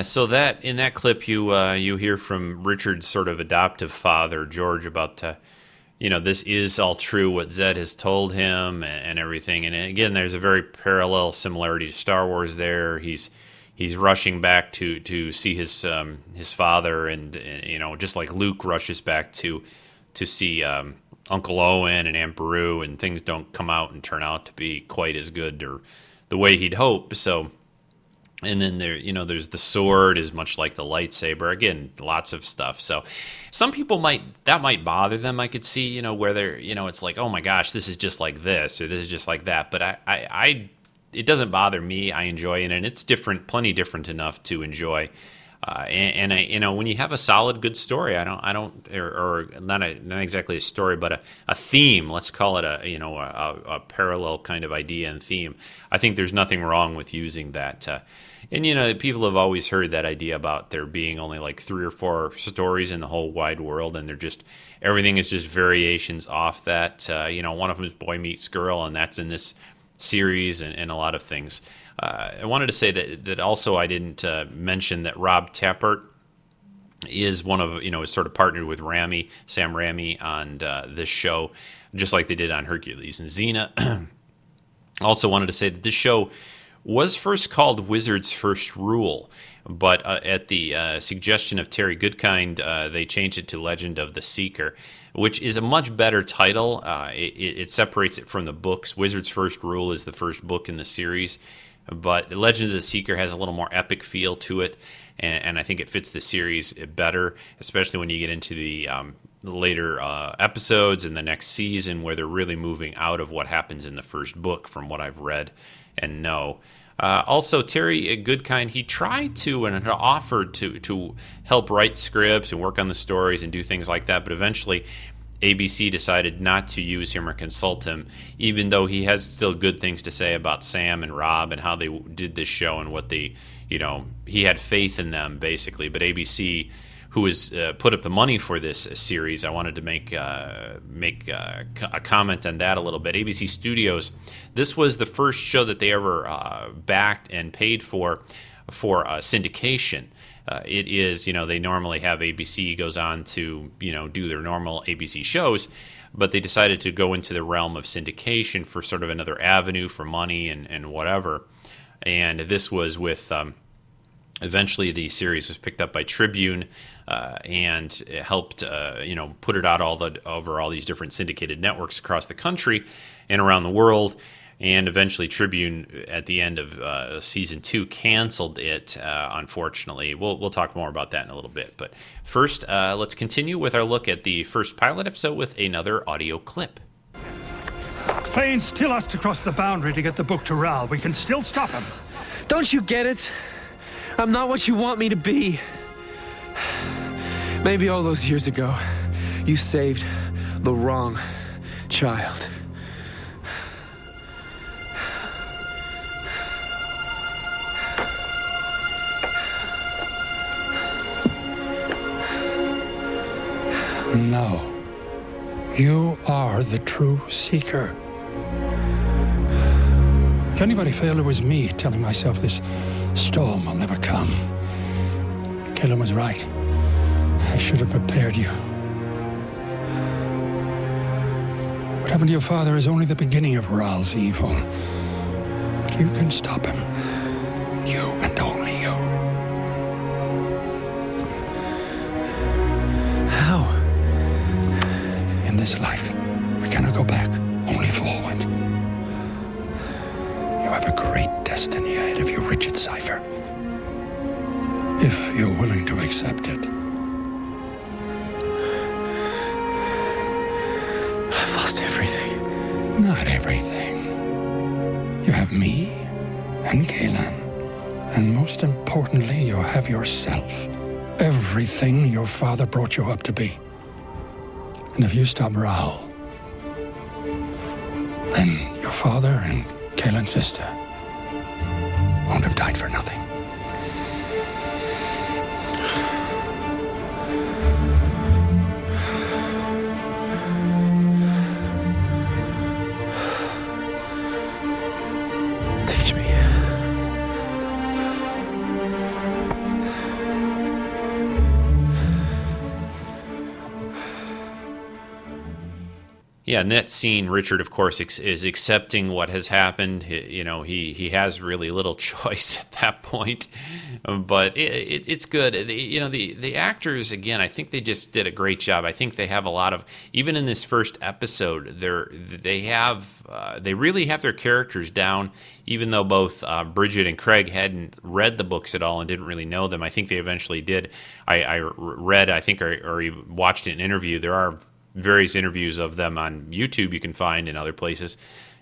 So that in that clip, you hear from Richard's sort of adoptive father, George, about this is all true, what Zed has told him and everything. And again, there's a very parallel similarity to Star Wars there. He's rushing back to see his father, and just like Luke rushes back to see Uncle Owen and Aunt Beru, and things don't come out and turn out to be quite as good or the way he'd hope. So. And then there's the sword is much like the lightsaber. Again, lots of stuff. So some people might bother them. I could see, where they're, it's like, oh my gosh, this is just like this or this is just like that. But I it doesn't bother me. I enjoy it, and it's different, plenty different enough to enjoy. And I, when you have a solid, good story, not exactly a story, but a theme, let's call it a parallel kind of idea and theme. I think there's nothing wrong with using that. And people have always heard that idea about there being only like 3 or 4 stories in the whole wide world, and they're just, everything is just variations off that. One of them is Boy Meets Girl, and that's in this series and a lot of things. I wanted to say that also I didn't mention that Rob Tappert is one of, is sort of partnered with Sam Raimi on this show, just like they did on Hercules and Xena. Also wanted to say that this show was first called Wizard's First Rule, but at the suggestion of Terry Goodkind, they changed it to Legend of the Seeker, which is a much better title. It separates it from the books. Wizard's First Rule is the first book in the series, but Legend of the Seeker has a little more epic feel to it, and I think it fits the series better, especially when you get into the later episodes and the next season, where they're really moving out of what happens in the first book, from what I've read and know. Also, Terry Goodkind, he tried to and offered to help write scripts and work on the stories and do things like that, but eventually ABC decided not to use him or consult him, even though he has still good things to say about Sam and Rob and how they did this show and what they, he had faith in them, basically. But ABC, who has put up the money for this series, I wanted to make a comment on that a little bit. ABC Studios, this was the first show that they ever backed and paid for syndication. It is, they normally have ABC goes on to, do their normal ABC shows, but they decided to go into the realm of syndication for sort of another avenue for money and whatever. And this was with, eventually the series was picked up by Tribune and helped, put it out over all these different syndicated networks across the country and around the world. And eventually Tribune, at the end of Season 2, canceled it, unfortunately. We'll talk more about that in a little bit. But first, let's continue with our look at the first pilot episode with another audio clip. Thane still has to cross the boundary to get the book to Rahl. We can still stop him. Don't you get it? I'm not what you want me to be. Maybe all those years ago, you saved the wrong child. No. You are the true seeker. If anybody failed, it was me telling myself this storm will never come. Kahlan was right. I should have prepared you. What happened to your father is only the beginning of Rahl's evil. But you can stop him. You and only you. How? In this life, we cannot go back, only forward. You have a great destiny ahead of you, Richard Cypher. If you're willing to accept it. I've lost everything. Not everything. You have me and Kahlan. And most importantly, you have yourself. Everything your father brought you up to be. And if you stop Rahl, then your father and Kahlan's sister won't have died for nothing. Yeah, in that scene, Richard, of course, is accepting what has happened. You know, he has really little choice at that point, but it's good. You know, the actors, again, I think they just did a great job. I think they have a lot of, even in this first episode, they really have their characters down. Even though both Bridget and Craig hadn't read the books at all and didn't really know them, I think they eventually did. I watched an interview. There are various interviews of them on YouTube you can find in other places,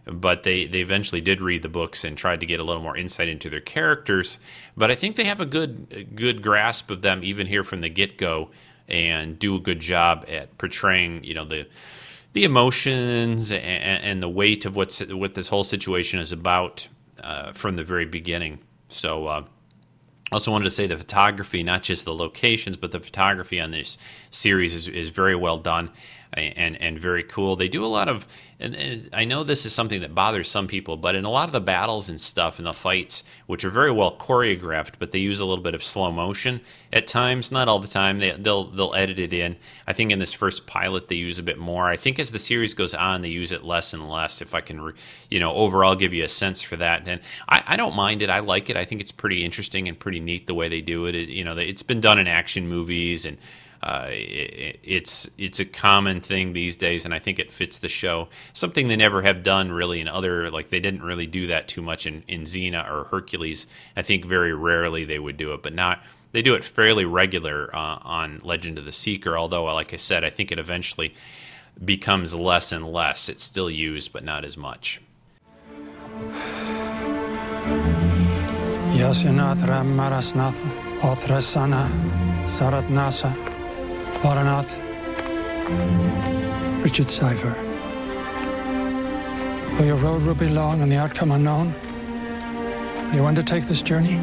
but they eventually did read the books and tried to get a little more insight into their characters. But I think they have a good grasp of them even here from the get-go, and do a good job at portraying, you know, the emotions and the weight of what this whole situation is about from the very beginning. So also wanted to say the photography, not just the locations, but the photography on this series is very well done and very cool. They do a lot of, and I know this is something that bothers some people, but in a lot of the battles and stuff and the fights, which are very well choreographed, but they use a little bit of slow motion at times, not all the time. They'll edit it in. I think in this first pilot they use a bit more. I think as the series goes on they use it less and less. If I can, you know, overall give you a sense for that. And I don't mind it. I like it. I think it's pretty interesting and pretty neat the way they do it. You know, it's been done in action movies and. It's a common thing these days, and I think it fits the show. Something they never have done really in other, like they didn't really do that too much in Xena or Hercules. I think very rarely they would do it, but not. They do it fairly regular on Legend of the Seeker. Although, like I said, I think it eventually becomes less and less. It's still used, but not as much. Yasinatra marasnata otrasana saratnasa. Paranath, Richard Cypher. Though your road will be long and the outcome unknown, do you undertake this journey?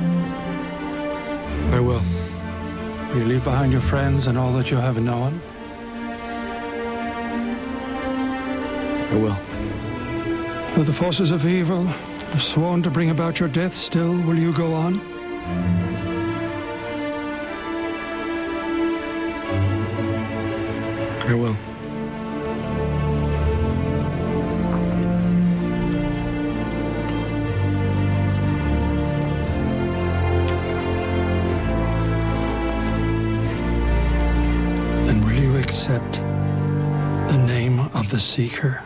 I will. Will you leave behind your friends and all that you have known? I will. Though the forces of evil have sworn to bring about your death, still will you go on? I will. And will you accept the name of the Seeker?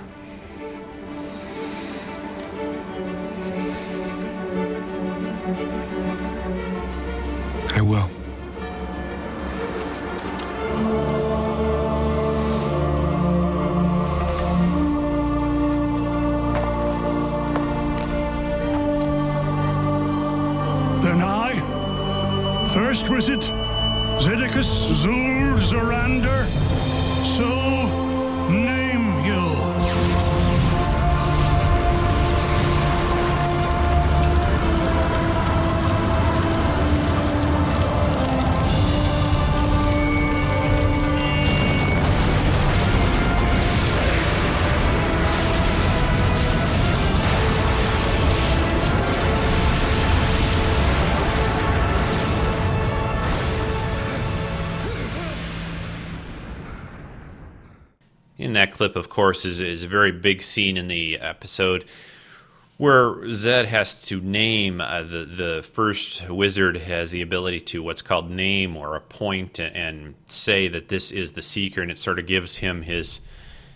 I will. First was it Zeddicus Zu'l Zorander, so name you. in that clip, of course, is a very big scene in the episode where Zed has to name the first wizard has the ability to what's called name or appoint and say that this is the Seeker, and it sort of gives him his,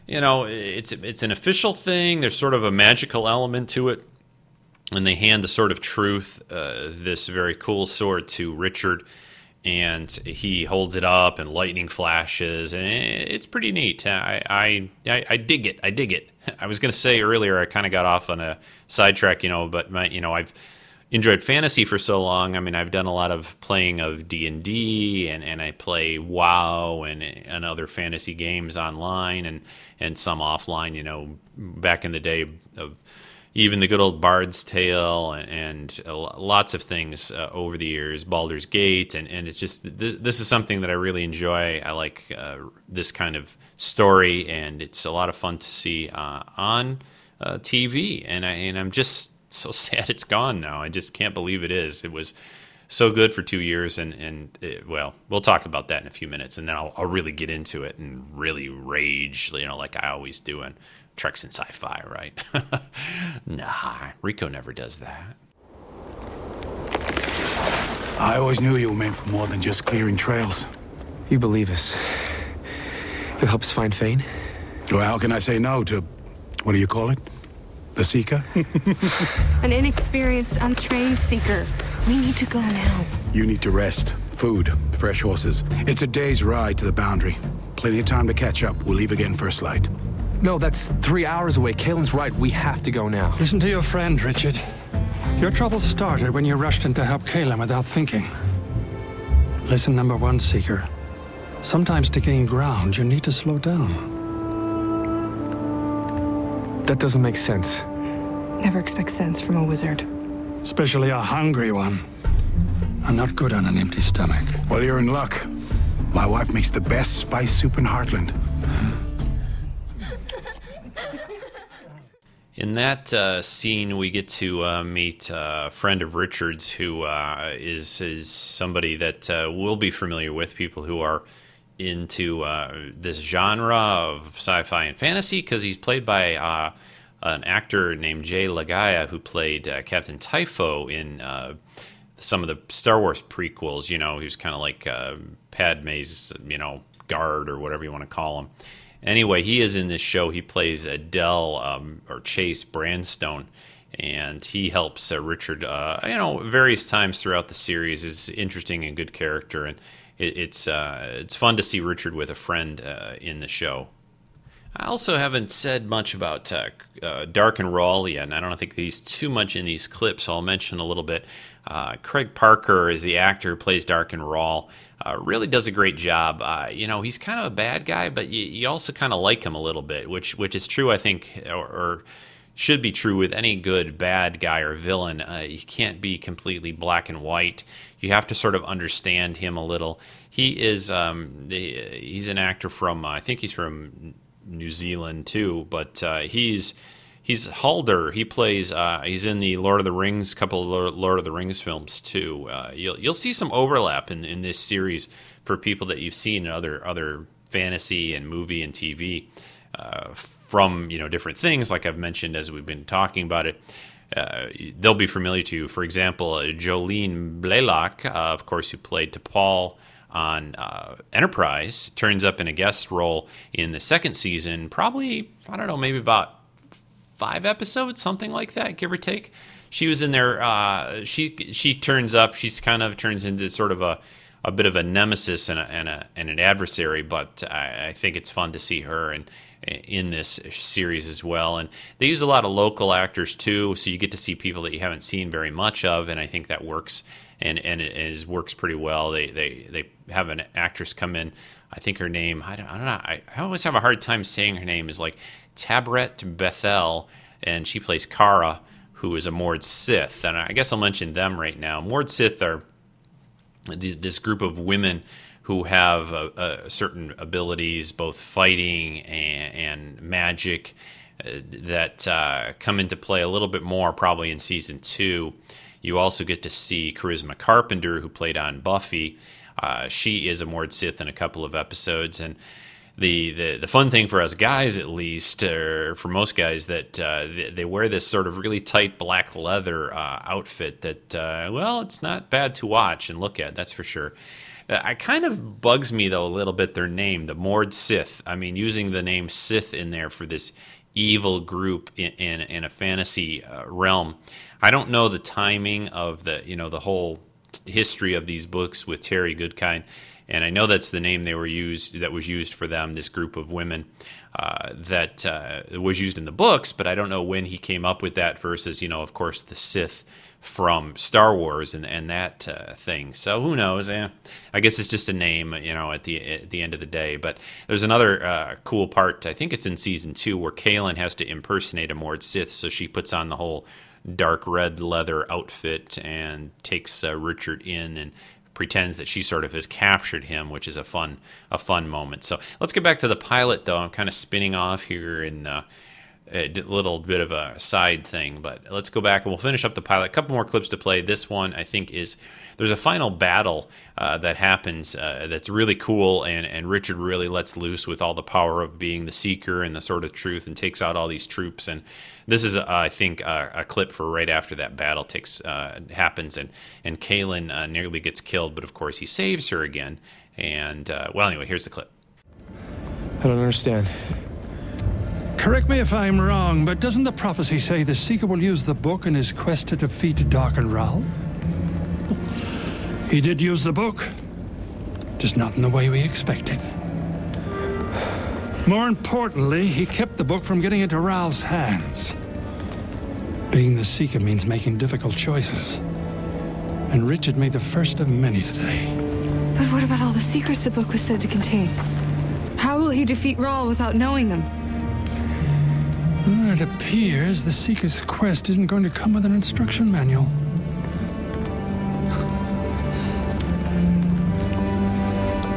you know, it's an official thing. There's sort of a magical element to it, and they hand the Sword of Truth, this very cool sword, to Richard, and he holds it up, and lightning flashes, and it's pretty neat. I dig it. I dig it. I was going to say earlier, I kind of got off on a sidetrack, you know, but my, you know, I've enjoyed fantasy for so long. I mean, I've done a lot of playing of D&D, and I play WoW and other fantasy games online and some offline, you know, back in the day of even the good old Bard's Tale and lots of things over the years, Baldur's Gate, and it's just this is something that I really enjoy. I like this kind of story, and it's a lot of fun to see on TV. And I'm just so sad it's gone now. I just can't believe it is. It was so good for 2 years, and we'll talk about that in a few minutes, and then I'll really get into it and really rage, you know, like I always do. And Treks and Sci-Fi, right? Nah, Rico never does that. I always knew you were meant for more than just clearing trails. You believe us. You'll help us find Fane? Well, how can I say no to, what do you call it? The Seeker? An inexperienced, untrained Seeker. We need to go now. You need to rest. Food, fresh horses. It's a day's ride to the boundary. Plenty of time to catch up. We'll leave again first light. No, that's 3 hours away. Kahlan's right. We have to go now. Listen to your friend, Richard. Your trouble started when you rushed in to help Kahlan without thinking. Listen, number one, Seeker. Sometimes to gain ground, you need to slow down. That doesn't make sense. Never expect sense from a wizard. Especially a hungry one. I'm not good on an empty stomach. Well, you're in luck. My wife makes the best spice soup in Heartland. In that scene, we get to meet a friend of Richard's who is somebody that we'll be familiar with, people who are into this genre of sci-fi and fantasy, because he's played by an actor named Jay LaGaia, who played Captain Typho in some of the Star Wars prequels. You know, he was kind of like Padme's, you know, guard or whatever you want to call him. Anyway, he is in this show. He plays Adele or Chase Branstone, and he helps Richard, you know, various times throughout the series. Is interesting and good character, and it's fun to see Richard with a friend in the show. I also haven't said much about Darken Rahl yet, and I don't think he's too much in these clips, so I'll mention a little bit. Craig Parker is the actor who plays Darken Rahl. Really does a great job. You know, he's kind of a bad guy, but you also kind of like him a little bit, which is true, I think, or should be true with any good bad guy or villain. He can't be completely black and white. You have to sort of understand him a little. He is he's an actor from, I think he's from New Zealand too, but he's Halder. He plays. He's in the Lord of the Rings, couple of Lord of the Rings films too. You'll see some overlap in this series for people that you've seen in other fantasy and movie and TV from, you know, different things. Like I've mentioned as we've been talking about it, they'll be familiar to you. For example, Jolene Blaylock, of course, who played T'Pol on Enterprise, turns up in a guest role in the second season. Probably, I don't know, maybe about 5 episodes, something like that, give or take. She was in there. She turns up. She's kind of turns into sort of a bit of a nemesis and an adversary. But I think it's fun to see her and in this series as well. And they use a lot of local actors too, so you get to see people that you haven't seen very much of. And I think that works and it works pretty well. They have an actress come in. I think her name, I don't know. I always have a hard time saying her name. Is like Tabret Bethel, and she plays Kara, who is a Mord Sith. And I guess I'll mention them right now. Mord Sith are this group of women who have certain abilities, both fighting and magic, that come into play a little bit more probably in Season 2. You also get to see Charisma Carpenter, who played on Buffy. She is a Mord Sith in a couple of episodes, and the fun thing for us guys, at least, or for most guys, that they wear this sort of really tight black leather outfit that, well, it's not bad to watch and look at, that's for sure. It kind of bugs me, though, a little bit, their name, the Mord Sith. I mean, using the name Sith in there for this evil group in a fantasy realm. I don't know the timing of the, you know, the whole history of these books with Terry Goodkind. And I know that's the name they were used, that was used for them, this group of women that was used in the books, but I don't know when he came up with that versus, you know, of course, the Sith from Star Wars and that thing. So who knows? I guess it's just a name, you know, at the end of the day. But there's another cool part, I think it's in Season 2, where Kahlan has to impersonate a Mord Sith, so she puts on the whole dark red leather outfit and takes Richard in and pretends that she sort of has captured him, which is a fun moment. So let's get back to the pilot, though. I'm kind of spinning off here in a little bit of a side thing, but let's go back and we'll finish up the pilot. A couple more clips to play. This one, I think, is there's a final battle that happens that's really cool, and Richard really lets loose with all the power of being the Seeker and the Sword of Truth and takes out all these troops. And this is, I think, a clip for right after that battle happens, and Kahlan nearly gets killed, but of course he saves her again. And, well, anyway, here's the clip. I don't understand. Correct me if I'm wrong, but doesn't the prophecy say the Seeker will use the book in his quest to defeat Darken Rahl? He did use the book, just not in the way we expected. More importantly, he kept the book from getting into Rahl's hands. Being the Seeker means making difficult choices. And Richard made the first of many today. But what about all the secrets the book was said to contain? How will he defeat Rahl without knowing them? It appears the Seeker's quest isn't going to come with an instruction manual.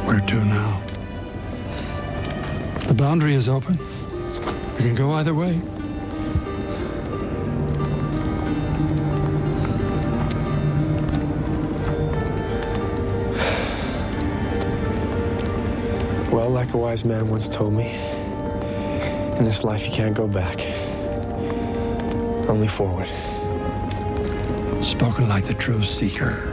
Where to now? The boundary is open. We can go either way. Well, like a wise man once told me, in this life, you can't go back. Only forward. Spoken like the true Seeker.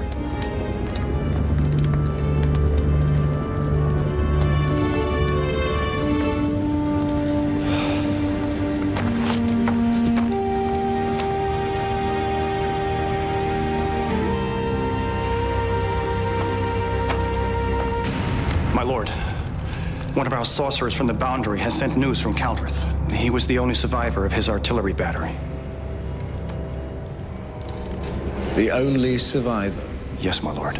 My lord. One of our sorcerers from the boundary has sent news from Caldrith. He was the only survivor of his artillery battery. The only survivor? Yes, my lord.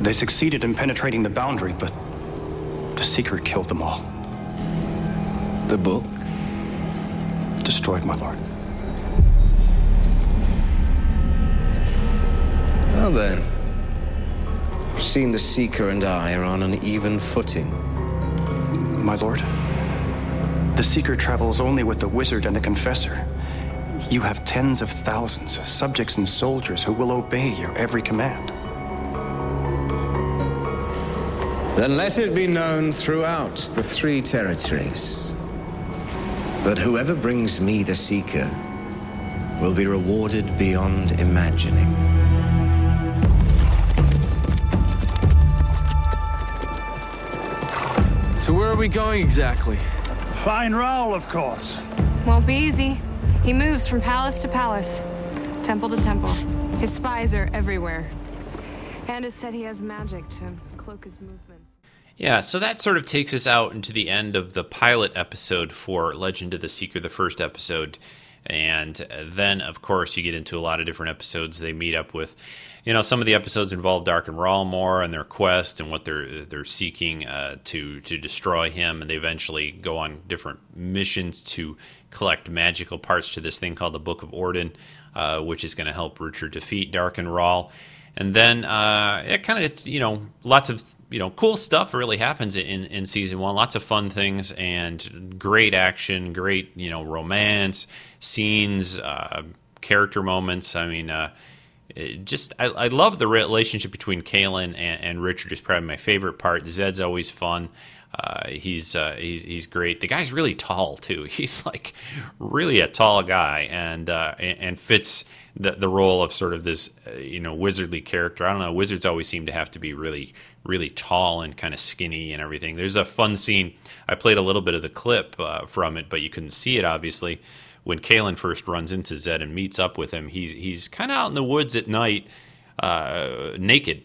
They succeeded in penetrating the boundary, but the Seeker killed them all. The book? Destroyed, my lord. Well then, I've seen the Seeker and I are on an even footing. My lord, the Seeker travels only with the wizard and the confessor. You have tens of thousands, subjects and soldiers who will obey your every command. Then let it be known throughout the three territories that whoever brings me the Seeker will be rewarded beyond imagining. So where are we going exactly? Find Rahl, of course. Won't be easy. He moves from palace to palace, temple to temple. His spies are everywhere. And has said he has magic to cloak his movements. Yeah, so that sort of takes us out into the end of the pilot episode for Legend of the Seeker, the first episode. And then, of course, you get into a lot of different episodes. They meet up with, you know, some of the episodes involve Darken Rahl more and their quest and what they're seeking to destroy him. And they eventually go on different missions to collect magical parts to this thing called the Book of Orden, which is going to help Richard defeat Darken Rahl. And then it kind of, you know, lots of, you know, cool stuff really happens in Season 1. Lots of fun things and great action, great, you know, romance, scenes, character moments. I mean, I love the relationship between Kahlan and Richard is probably my favorite part. Zed's always fun. He's great. The guy's really tall too. He's like really a tall guy, and fits the role of sort of this wizardly character. I don't know. Wizards always seem to have to be really, really tall and kind of skinny and everything. There's a fun scene. I played a little bit of the clip from it, but you couldn't see it obviously. When Kahlan first runs into Zed and meets up with him, he's kind of out in the woods at night. Naked.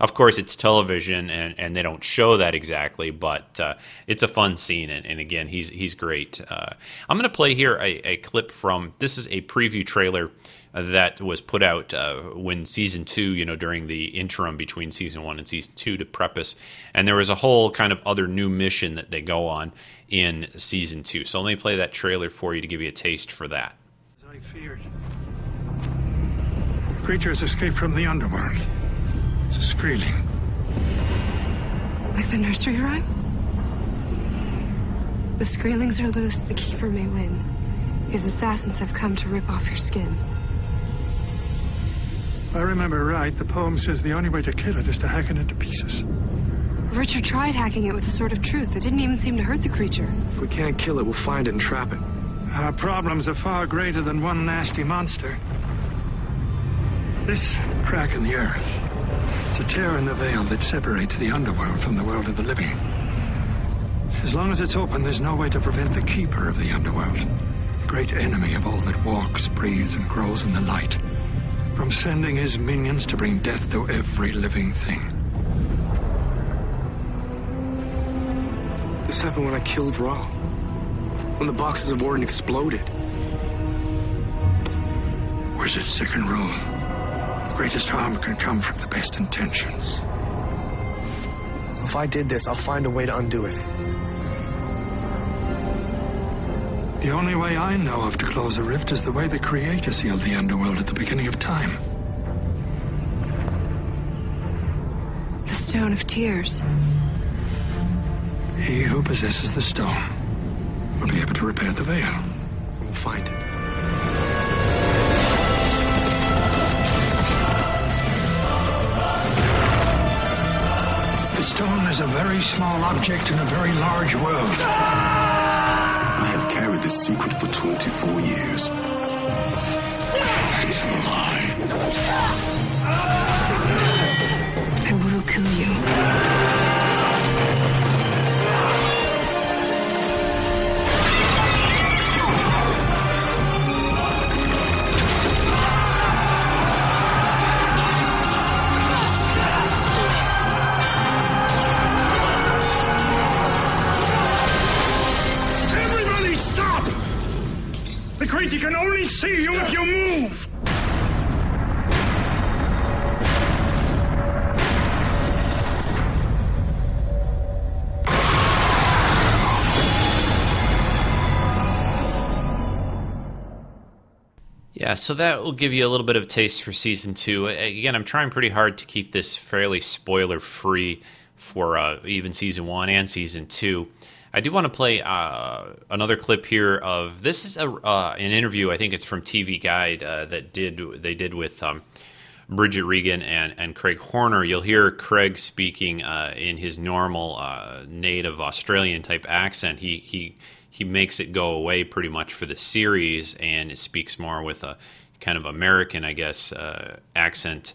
Of course, it's television, and they don't show that exactly, but it's a fun scene, and again, he's great. I'm going to play here a clip from, this is a preview trailer that was put out when season 2, during the interim between season 1 and season 2 to preface, and there was a whole kind of other new mission that they go on in season 2. So let me play that trailer for you to give you a taste for that. As I feared. Creatures escaped from the underworld. It's a Skreeling. Like the nursery rhyme? The Skreelings are loose, the Keeper may win. His assassins have come to rip off your skin. If I remember right, the poem says the only way to kill it is to hack it into pieces. Richard tried hacking it with the Sword of Truth. It didn't even seem to hurt the creature. If we can't kill it, we'll find it and trap it. Our problems are far greater than one nasty monster. This crack in the earth, it's a tear in the veil that separates the underworld from the world of the living. As long as it's open, there's no way to prevent the Keeper of the underworld, the great enemy of all that walks, breathes, and grows in the light, from sending his minions to bring death to every living thing. This happened when I killed Rahl, when the boxes of Orden exploded. Wizard's second rule. Greatest harm can come from the best intentions. If I did this, I'll find a way to undo it. The only way I know of to close a rift is the way the Creator sealed the underworld at the beginning of time. The Stone of Tears. He who possesses the stone will be able to repair the veil. We'll find it. The stone is a very small object in a very large world. I have carried this secret for 24 years. That's a lie. I will kill you. He can only see you if you move! Yeah, so that will give you a little bit of taste for season 2. Again, I'm trying pretty hard to keep this fairly spoiler-free for even season 1 and season 2. I do want to play another clip here of this is an interview. I think it's from TV Guide that they did with Bridget Regan and Craig Horner. You'll hear Craig speaking in his normal native Australian type accent. He makes it go away pretty much for the series, and it speaks more with a kind of American, I guess, accent.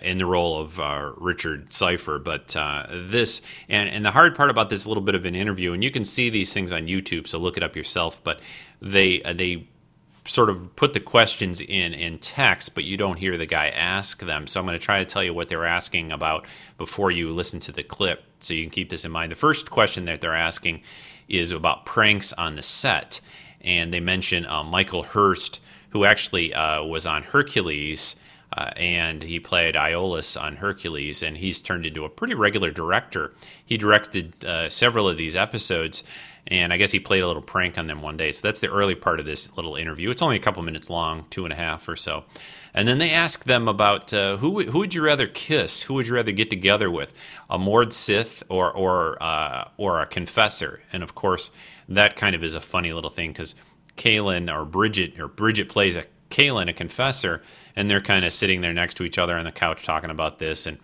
In the role of Richard Cypher, but this and the hard part about this little bit of an interview, and you can see these things on YouTube, so look it up yourself. But they sort of put the questions in text, but you don't hear the guy ask them. So I'm going to try to tell you what they're asking about before you listen to the clip, so you can keep this in mind. The first question that they're asking is about pranks on the set, and they mention Michael Hurst, who actually was on Hercules. And he played Aeolus on Hercules, and he's turned into a pretty regular director. He directed several of these episodes, and I guess he played a little prank on them one day. So that's the early part of this little interview. It's only a couple minutes long, 2.5 or so. And then they ask them about who would you rather kiss? Who would you rather get together with? A Mord Sith or a confessor? And, of course, that kind of is a funny little thing because Kahlan or Bridget plays Kahlan, a confessor, and they're kind of sitting there next to each other on the couch talking about this, and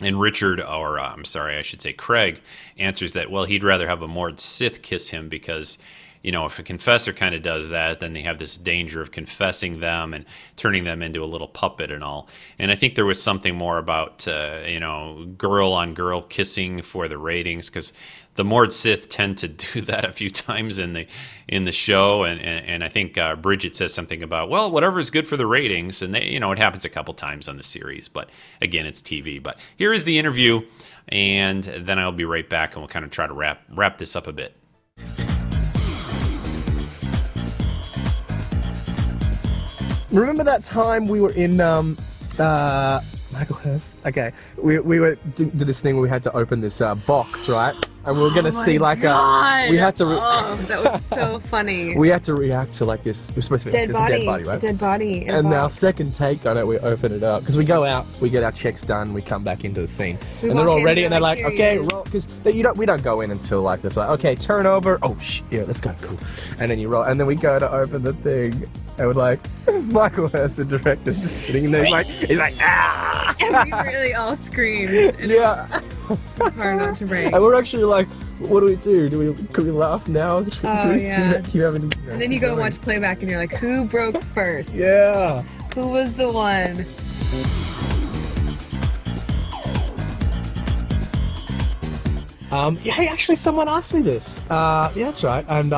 And Richard, or I'm sorry, I should say Craig, answers that, well, he'd rather have a Mord Sith kiss him because, you know, if a confessor kind of does that, then they have this danger of confessing them and turning them into a little puppet and all. And I think there was something more about, you know, girl-on-girl kissing for the ratings because the Mord Sith tend to do that a few times in the show, and I think Bridget says something about, well, whatever's good for the ratings, and they, you know, it happens a couple times on the series, but again, it's TV. But here is the interview, and then I'll be right back, and we'll kind of try to wrap this up a bit. Remember that time we were in Michael Hurst? Okay, we did this thing where we had to open this box, right? And we were going to see like God. That was so funny. We had to react to like this. We're supposed to be dead body, right? Dead body. And our second take on it, we open it up because we go out, we get our checks done, we come back into the scene, and they're all ready, and they're like, okay, roll, because we don't go in until like this, like, okay, turn over. Oh shit, yeah, let's go, cool. And then you roll, and then we go to open the thing, and we're like, Michael Hurst, the director's just sitting there, he's like, ah! And we really all screamed. Yeah. Hard not to break. And we're actually like, what do we do? Can we laugh now? And then you go and watch playback and you're like, who broke first? Yeah. Who was the one? Hey, actually someone asked me this. Yeah, that's right. And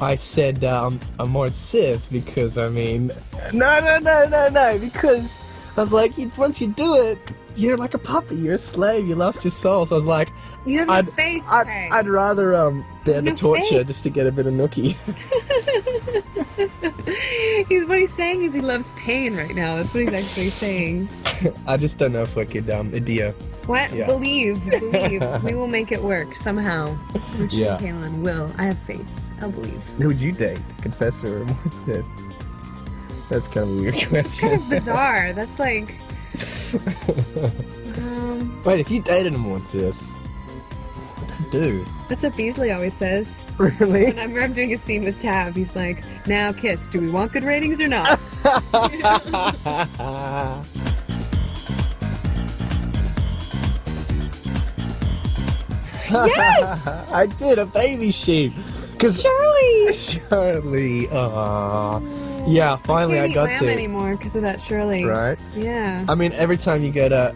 I said I'm more Sith because I mean no, because I was like, once you do it, you're like a puppy. You're a slave. You lost your soul. So I was like, you have I'd rather bear the torture just to get a bit of nookie. What he's saying is he loves pain right now. That's what he's actually saying. I just don't know if we could idea. What? Yeah. Believe. We will make it work somehow. Richard Kahlan will. I have faith. I'll believe. Who would you date? Confessor or Mord Sith? That's kind of a weird question. It's kind of bizarre. That's like... Wait, if you dated him once, Sith, what did I do? That's what Beasley always says. Really? Whenever I'm doing a scene with Tab, he's like, now kiss, do we want good ratings or not? Yes! I did a baby sheep. Shirley! Aww. Yeah, finally I got to. I can't eat lamb anymore because of that Shirley. Right? Yeah. I mean, every time you go to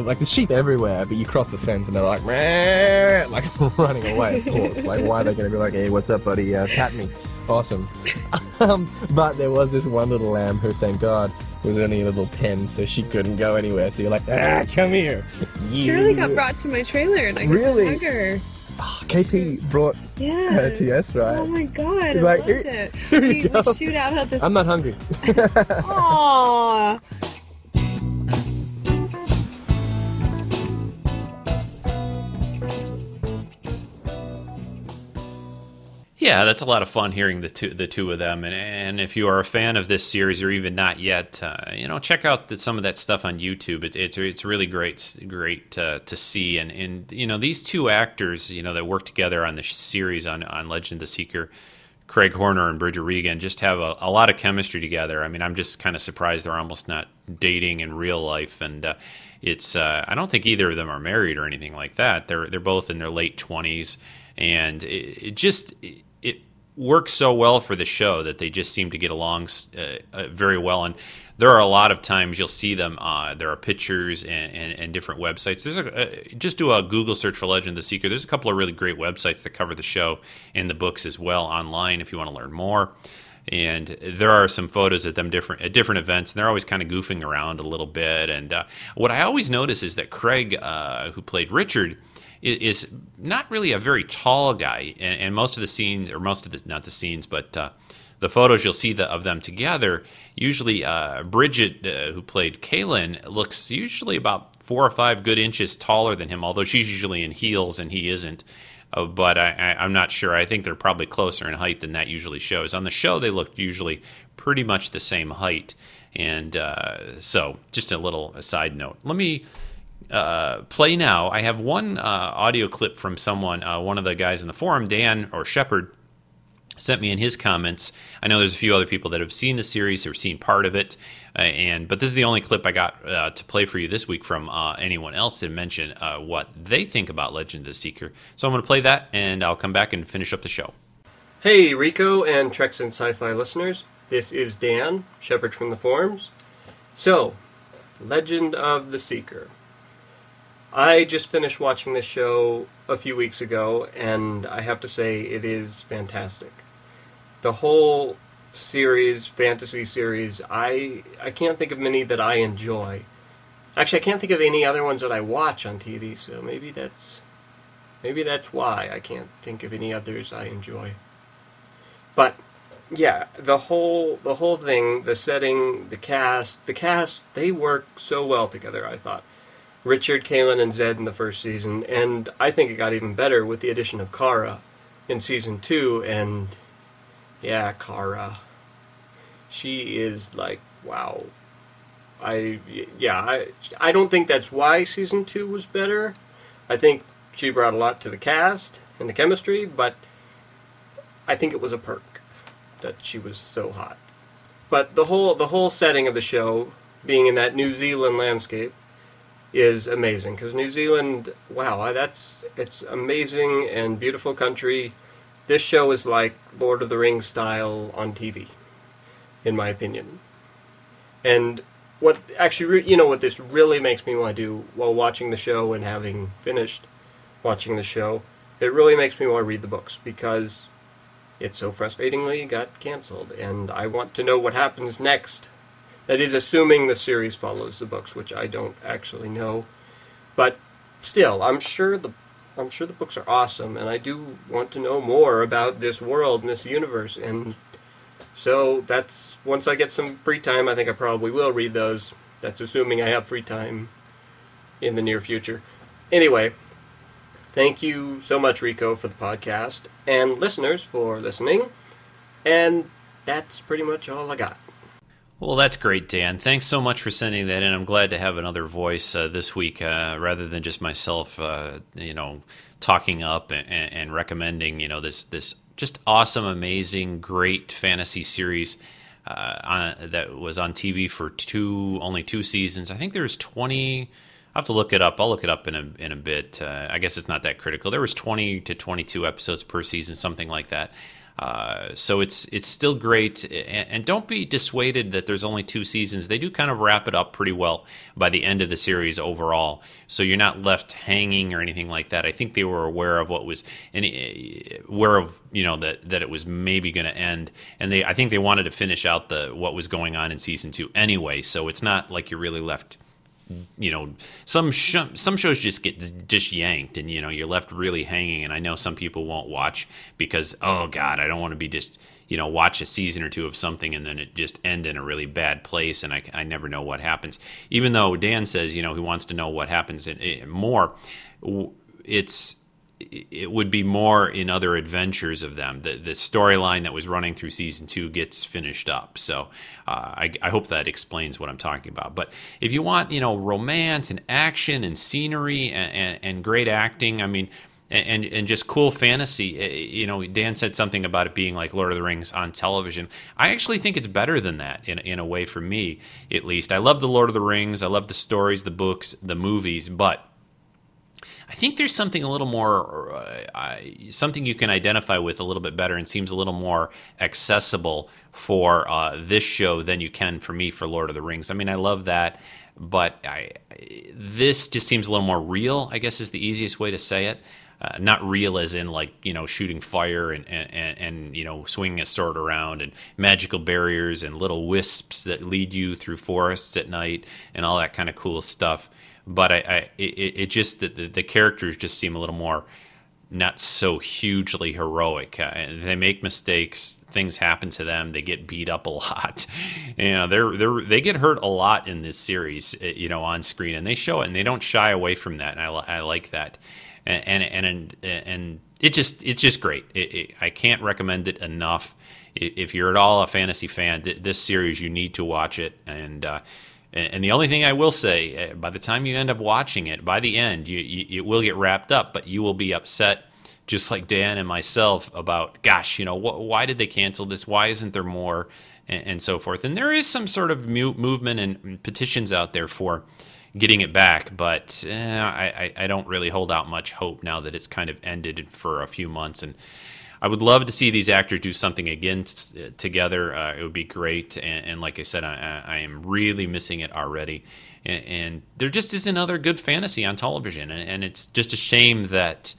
like, there's sheep everywhere, but you cross the fence and they're like, meh, like running away, of course. Like, why are they going to be like, hey, what's up, buddy? Pat me. Awesome. But there was this one little lamb who, thank God, was only a little pen, so she couldn't go anywhere. So you're like, come here. Shirley got brought to my trailer and I got to hug her. Oh, KP brought her to us, right? Oh my god, he's like, I loved it. We shoot out at this... I'm not hungry. Aww. Yeah, that's a lot of fun hearing the two of them. And if you are a fan of this series or even not yet, you know, check out some of that stuff on YouTube. It's really great to see. And you know, these two actors, you know, that work together on the series on Legend of the Seeker, Craig Horner and Bridget Regan, just have a lot of chemistry together. I mean, I'm just kind of surprised they're almost not dating in real life. And it's I don't think either of them are married or anything like that. They're both in their late 20s, and it works so well for the show that they just seem to get along very well. And there are a lot of times you'll see them. There are pictures and different websites. There's just do a Google search for Legend of the Seeker. There's a couple of really great websites that cover the show and the books as well online if you want to learn more. And there are some photos of them at different events, and they're always kind of goofing around a little bit. And what I always notice is that Craig, who played Richard, is not really a very tall guy, and most of the the photos you'll see of them together, usually Bridget, who played Kahlan, looks usually about 4 or 5 good inches taller than him, although she's usually in heels and he isn't. But I'm not sure. I think they're probably closer in height than that usually shows. On the show, they looked usually pretty much the same height. And so just a little side note. Let me... play now. I have one audio clip from someone, one of the guys in the forum, Dan or Shepard, sent me in his comments. I know there's a few other people that have seen the series or seen part of it, but this is the only clip I got to play for you this week from anyone else to mention what they think about Legend of the Seeker. So I'm going to play that, and I'll come back and finish up the show. Hey, Rico and Treks and Sci-Fi listeners. This is Dan, Shepherd from the Forums. So, Legend of the Seeker. I just finished watching this show a few weeks ago, and I have to say it is fantastic. The whole series, fantasy series, I can't think of many that I enjoy. Actually, I can't think of any other ones that I watch on TV, so maybe that's why I can't think of any others I enjoy. But yeah, the whole thing, the setting, the cast, they work so well together, I thought. Richard, Kahlan, and Zed in the first season, and I think it got even better with the addition of Kara in season 2, and yeah, Kara. She is like, wow. I don't think that's why season 2 was better. I think she brought a lot to the cast and the chemistry, but I think it was a perk that she was so hot. But the whole setting of the show, being in that New Zealand landscape, is amazing, because New Zealand, wow, it's amazing and beautiful country. This show is like Lord of the Rings style on TV, in my opinion. And what actually, you know, what this really makes me want to do while watching the show and having finished watching the show, it really makes me want to read the books, because it so frustratingly got canceled, and I want to know what happens next. That is, assuming the series follows the books, which I don't actually know. But still, I'm sure the books are awesome, and I do want to know more about this world and this universe. And so that's, once I get some free time, I think I probably will read those. That's assuming I have free time in the near future. Anyway, thank you so much, Rico, for the podcast, and listeners for listening. And that's pretty much all I got. Well, that's great, Dan. Thanks so much for sending that in. I'm glad to have another voice this week rather than just myself, talking up and recommending, this just awesome, amazing, great fantasy series that was on TV for only two seasons. I think there's 20. I'll have to look it up. I'll look it up in a bit. I guess it's not that critical. There was 20 to 22 episodes per season, something like that. So it's still great, and don't be dissuaded that there's only 2 seasons. They do kind of wrap it up pretty well by the end of the series overall, so you're not left hanging or anything like that. I think they were aware of what was, that it was maybe going to end, and I think they wanted to finish out what was going on in season 2 anyway. So it's not like you're really left. Some shows just get yanked, and you're left really hanging. And I know some people won't watch because, oh God, I don't want to be just watch a season or two of something and then it just end in a really bad place, and I never know what happens. Even though Dan says he wants to know what happens more, it would be more in other adventures of them. The storyline that was running through season 2 gets finished up. So I hope that explains what I'm talking about. But if you want, romance and action and scenery and great acting, I mean, and just cool fantasy, Dan said something about it being like Lord of the Rings on television. I actually think it's better than that in a way, for me, at least. I love the Lord of the Rings. I love the stories, the books, the movies, but I think there's something a little more, something you can identify with a little bit better, and seems a little more accessible for this show than you can for me for Lord of the Rings. I mean, I love that, but this just seems a little more real, I guess is the easiest way to say it. Not real as in like, shooting fire and swinging a sword around and magical barriers and little wisps that lead you through forests at night and all that kind of cool stuff. But the characters just seem a little more not so hugely heroic. They make mistakes, things happen to them, they get beat up a lot. They get hurt a lot in this series, on screen, and they show it, and they don't shy away from that. And I like that, and it's just great. I can't recommend it enough. If you're at all a fantasy fan, this series, you need to watch it. And the only thing I will say, by the time you end up watching it, by the end, it will get wrapped up, but you will be upset just like Dan and myself about, gosh, you know, why did they cancel this? Why isn't there more? And so forth. And there is some sort of movement and petitions out there for getting it back, but I don't really hold out much hope now that it's kind of ended for a few months. And I would love to see these actors do something again together. It would be great. And like I said, I am really missing it already. And there just isn't other good fantasy on television. And it's just a shame that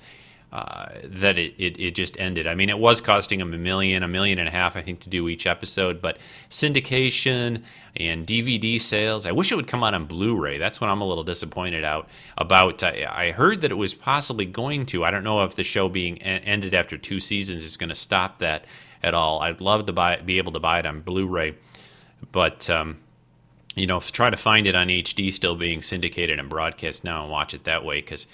that it just ended. I mean, it was costing them $1.5 million, I think, to do each episode. But syndication and DVD sales, I wish it would come out on Blu-ray. That's what I'm a little disappointed about. I heard that it was possibly going to. I don't know if the show being ended after 2 seasons is going to stop that at all. I'd love to be able to buy it on Blu-ray. But, you know, try to find it on HD still being syndicated and broadcast now and watch it that way, because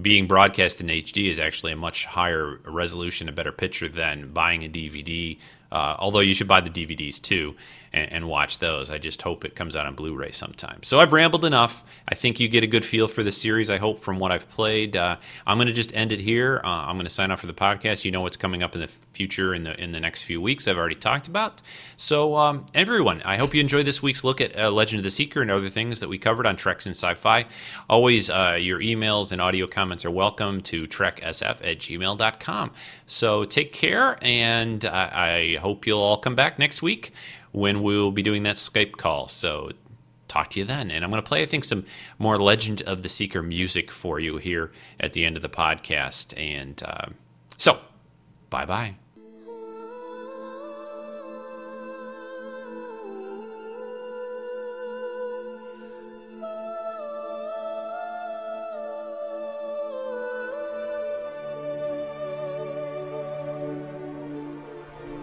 being broadcast in HD is actually a much higher resolution, a better picture than buying a DVD, although you should buy the DVDs too and watch those. I just hope it comes out on Blu-ray sometime. So I've rambled enough. I think you get a good feel for the series, I hope, from what I've played. I'm going to just end it here. I'm going to sign off for the podcast. You know what's coming up in the future in the next few weeks I've already talked about. So everyone, I hope you enjoyed this week's look at Legend of the Seeker and other things that we covered on Treks and Sci-Fi. Always your emails and audio comments are welcome to treksf@gmail.com. So take care, and I hope you'll all come back next week when we'll be doing that Skype call. So talk to you then. And I'm going to play, I think, some more Legend of the Seeker music for you here at the end of the podcast. And so bye-bye.